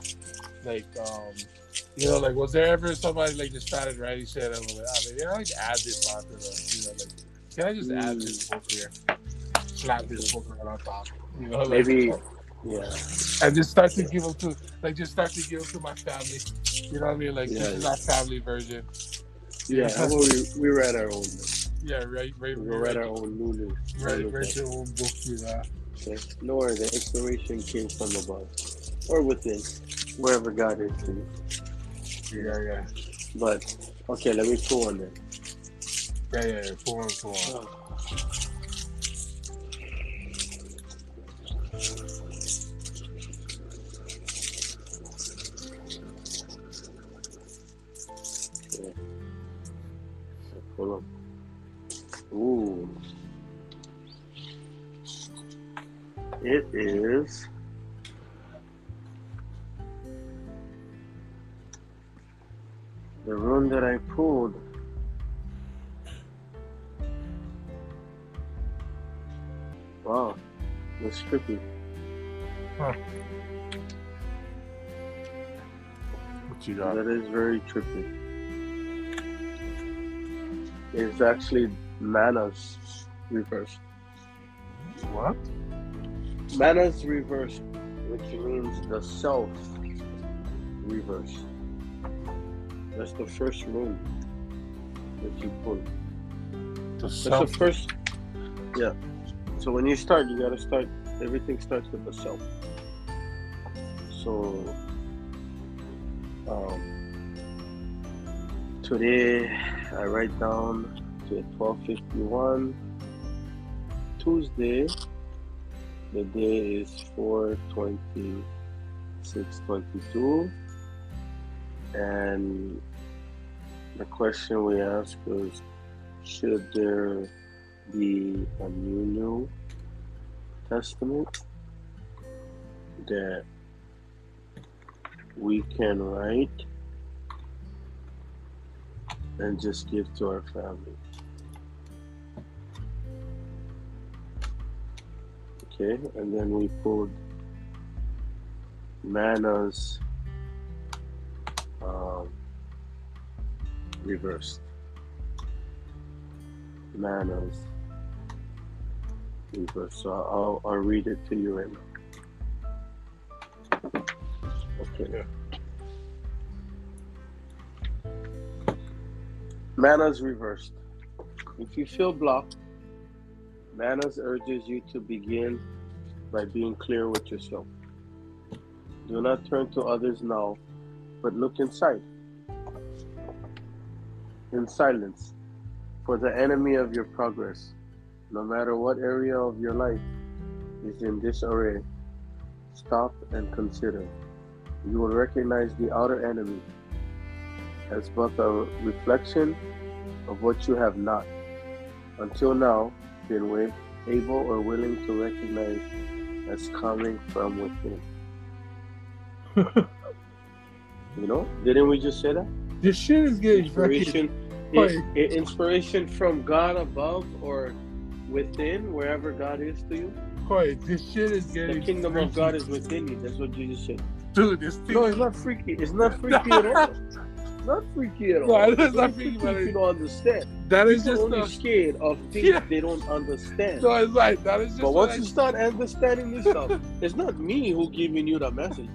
you know, like, was there ever somebody, like, just started writing shit, and was like, add this onto the, you know, like, can I just add this book here? Slap this book right on top. You know, like, maybe, yeah. And just start to give them to, like, my family. You know what I mean? Like, this is our family version. Yeah, how about we read our own book? Yeah, right. We read our own Lulu. Read your own book, you know. Okay. Nor the inspiration came from above. Or within. Wherever God is. Yeah. But, okay, let me pull on that. Yeah, four. Yeah. Hold on. Ooh. It is. The rune that I pulled was trippy. Huh. What you got? That is very trippy. It's actually Mannaz reversed. What? Mannaz reversed, which means the self reverse. That's the first rune that you pulled. That's the first. Yeah. So when you start, you gotta start. Everything starts with the self. So today I write down to 12:51. Tuesday, the day is 4/26/22, and the question we ask is: should there be a new testament that we can write and just give to our family? Okay, and then we pulled Mannaz reversed. Mannaz. So I'll read it to you right now. Okay. Mannaz reversed. If you feel blocked, Mannaz urges you to begin by being clear with yourself. Do not turn to others now, but look inside. In silence, for the enemy of your progress no matter what area of your life is in disarray, stop and consider. You will recognize the outer enemy as but a reflection of what you have not, until now, been able or willing to recognize as coming from within. You know? Didn't we just say that? This shit is getting inspiration from God above or within, wherever God is to you. Boy, this shit is getting... The kingdom of God is within you. That's what Jesus said. Dude, this thing... No, it's not freaky. It's not freaky at all. Not freaky at all. No, it's not freaky. People understand. That is people just only scared of things they don't understand. So it's like that is just. But once you start understanding this stuff, it's not me who giving you the message.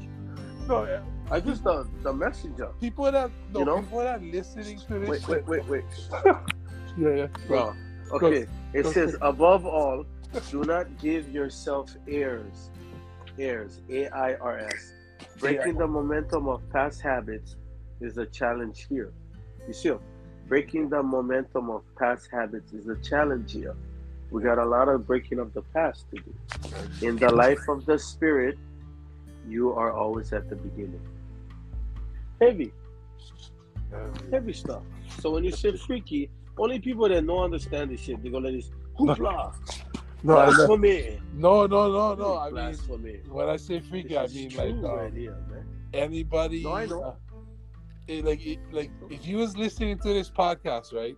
No, yeah. I just the messenger. People that people that listening to this. Wait. Yeah. Bro. Okay. It says above all, do not give yourself airs. Airs. AIRS. Breaking the momentum of past habits is a challenge here. You see, breaking the momentum of past habits is a challenge here. We got a lot of breaking of the past to do. In the life of the spirit, you are always at the beginning. Heavy stuff. So when you say freaky, only people that don't understand this shit, they go like this, hoopla. No. I mean, when I say freaky, I mean like idea, man. Anybody. No, I know. If you was listening to this podcast, right,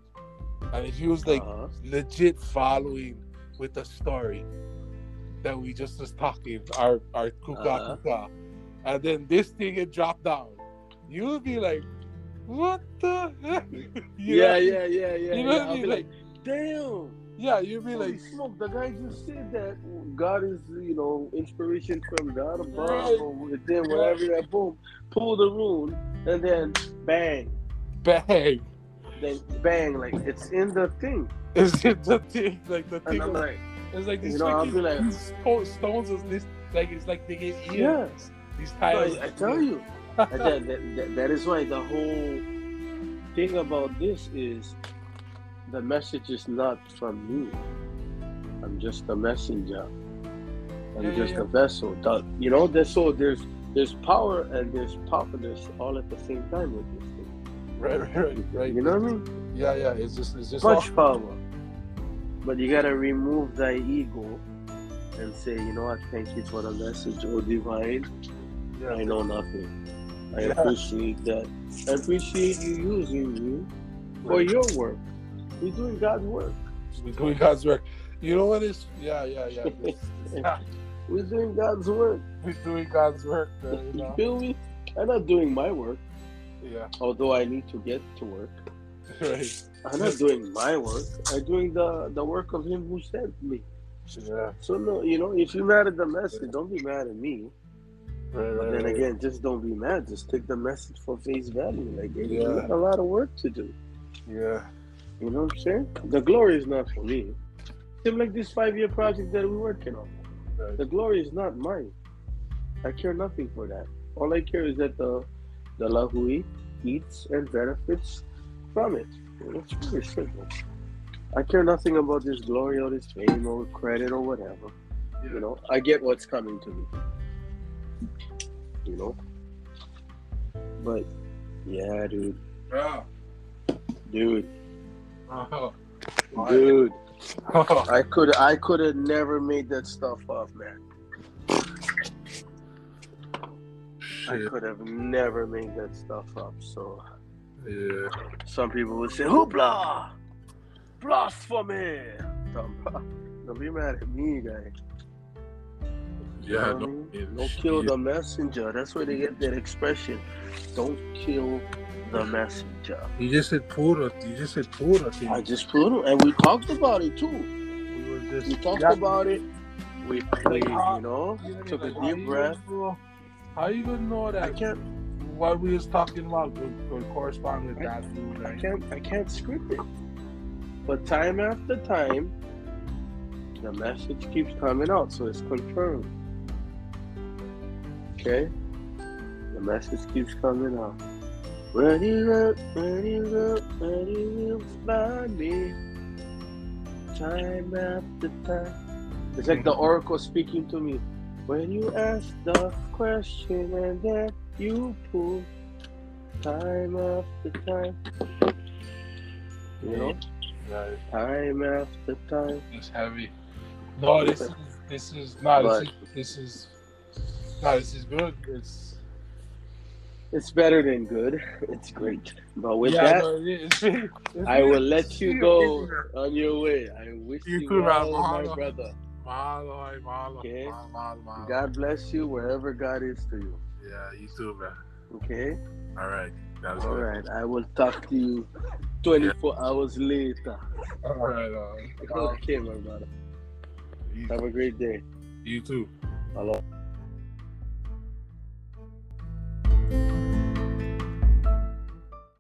and if you was like legit following with the story that we just was talking, our kuka, and then this thing it dropped down, you would be like, what the heck? Yeah. You know what I mean? Like, damn. Yeah, you'd be like, smoke. The guy just said that God is, inspiration from God above, or then whatever. That boom, pull the rule. And then bang. Then bang, like it's in the thing. It's in the thing, like the thing. And I'm like, it's like these stones is this, like it's like they get ears. Yeah. These tiles. I tell you, that is why the whole thing about this is the message is not from me. I'm just a messenger. I'm just a vessel. There's power and there's powerless all at the same time with this thing. Right. You know what I mean? Yeah. It's just much power. But you gotta remove thy ego and say, you know what? Thank you for the message, oh divine. Yeah. I know nothing. I appreciate that. I appreciate you using you for your work. We're doing God's work. You know what is? Yeah. We're doing God's work. Man, you feel me? I'm not doing my work. Yeah. Although I need to get to work. Right. I'm not doing my work. I'm doing the work of Him who sent me. Yeah. So no, if you're mad at the message, don't be mad at me. Right, but then again, just don't be mad. Just take the message for face value. Like you got a lot of work to do. Yeah. You know what I'm saying? The glory is not for me. It's like this 5-year project that we're working on. The glory is not mine. I care nothing for that. All I care is that the Lahui eats and benefits from it. It's pretty simple. I care nothing about this glory or this fame or credit or whatever. Yeah. I get what's coming to me. But yeah, dude. Yeah. Dude. Uh-huh. Dude. I could have never made that stuff up, man. Shit. I could have never made that stuff up. So, yeah. Some people would say, "Hoopla, blasphemy!" Don't be mad at me, guy. Yeah, don't kill the messenger. That's where they get that expression. Don't kill the messenger. You just said puro. I just puro, and we talked about it too. We talked about it. We played, took a deep breath. How you gonna know that? I can't. What we was talking about would correspond with that. I can't script it. But time after time, the message keeps coming out, so it's confirmed. Okay, the message keeps coming out. Ready up, ready will find me. time after time. It's like the Oracle speaking to me. When you ask the question and then you pull time after time. You know? Nice. Time after time. It's heavy. No, this is good. It's better than good. It's great. But with I will let you go on your way. I wish you well, my brother. Mahalo, okay? Mahalo. God bless you wherever God is to you. Yeah, you too, man. Okay? All right. That's all right. I will talk to you 24 hours later. All right. Okay, my brother. Have a great day. You too. Aloha.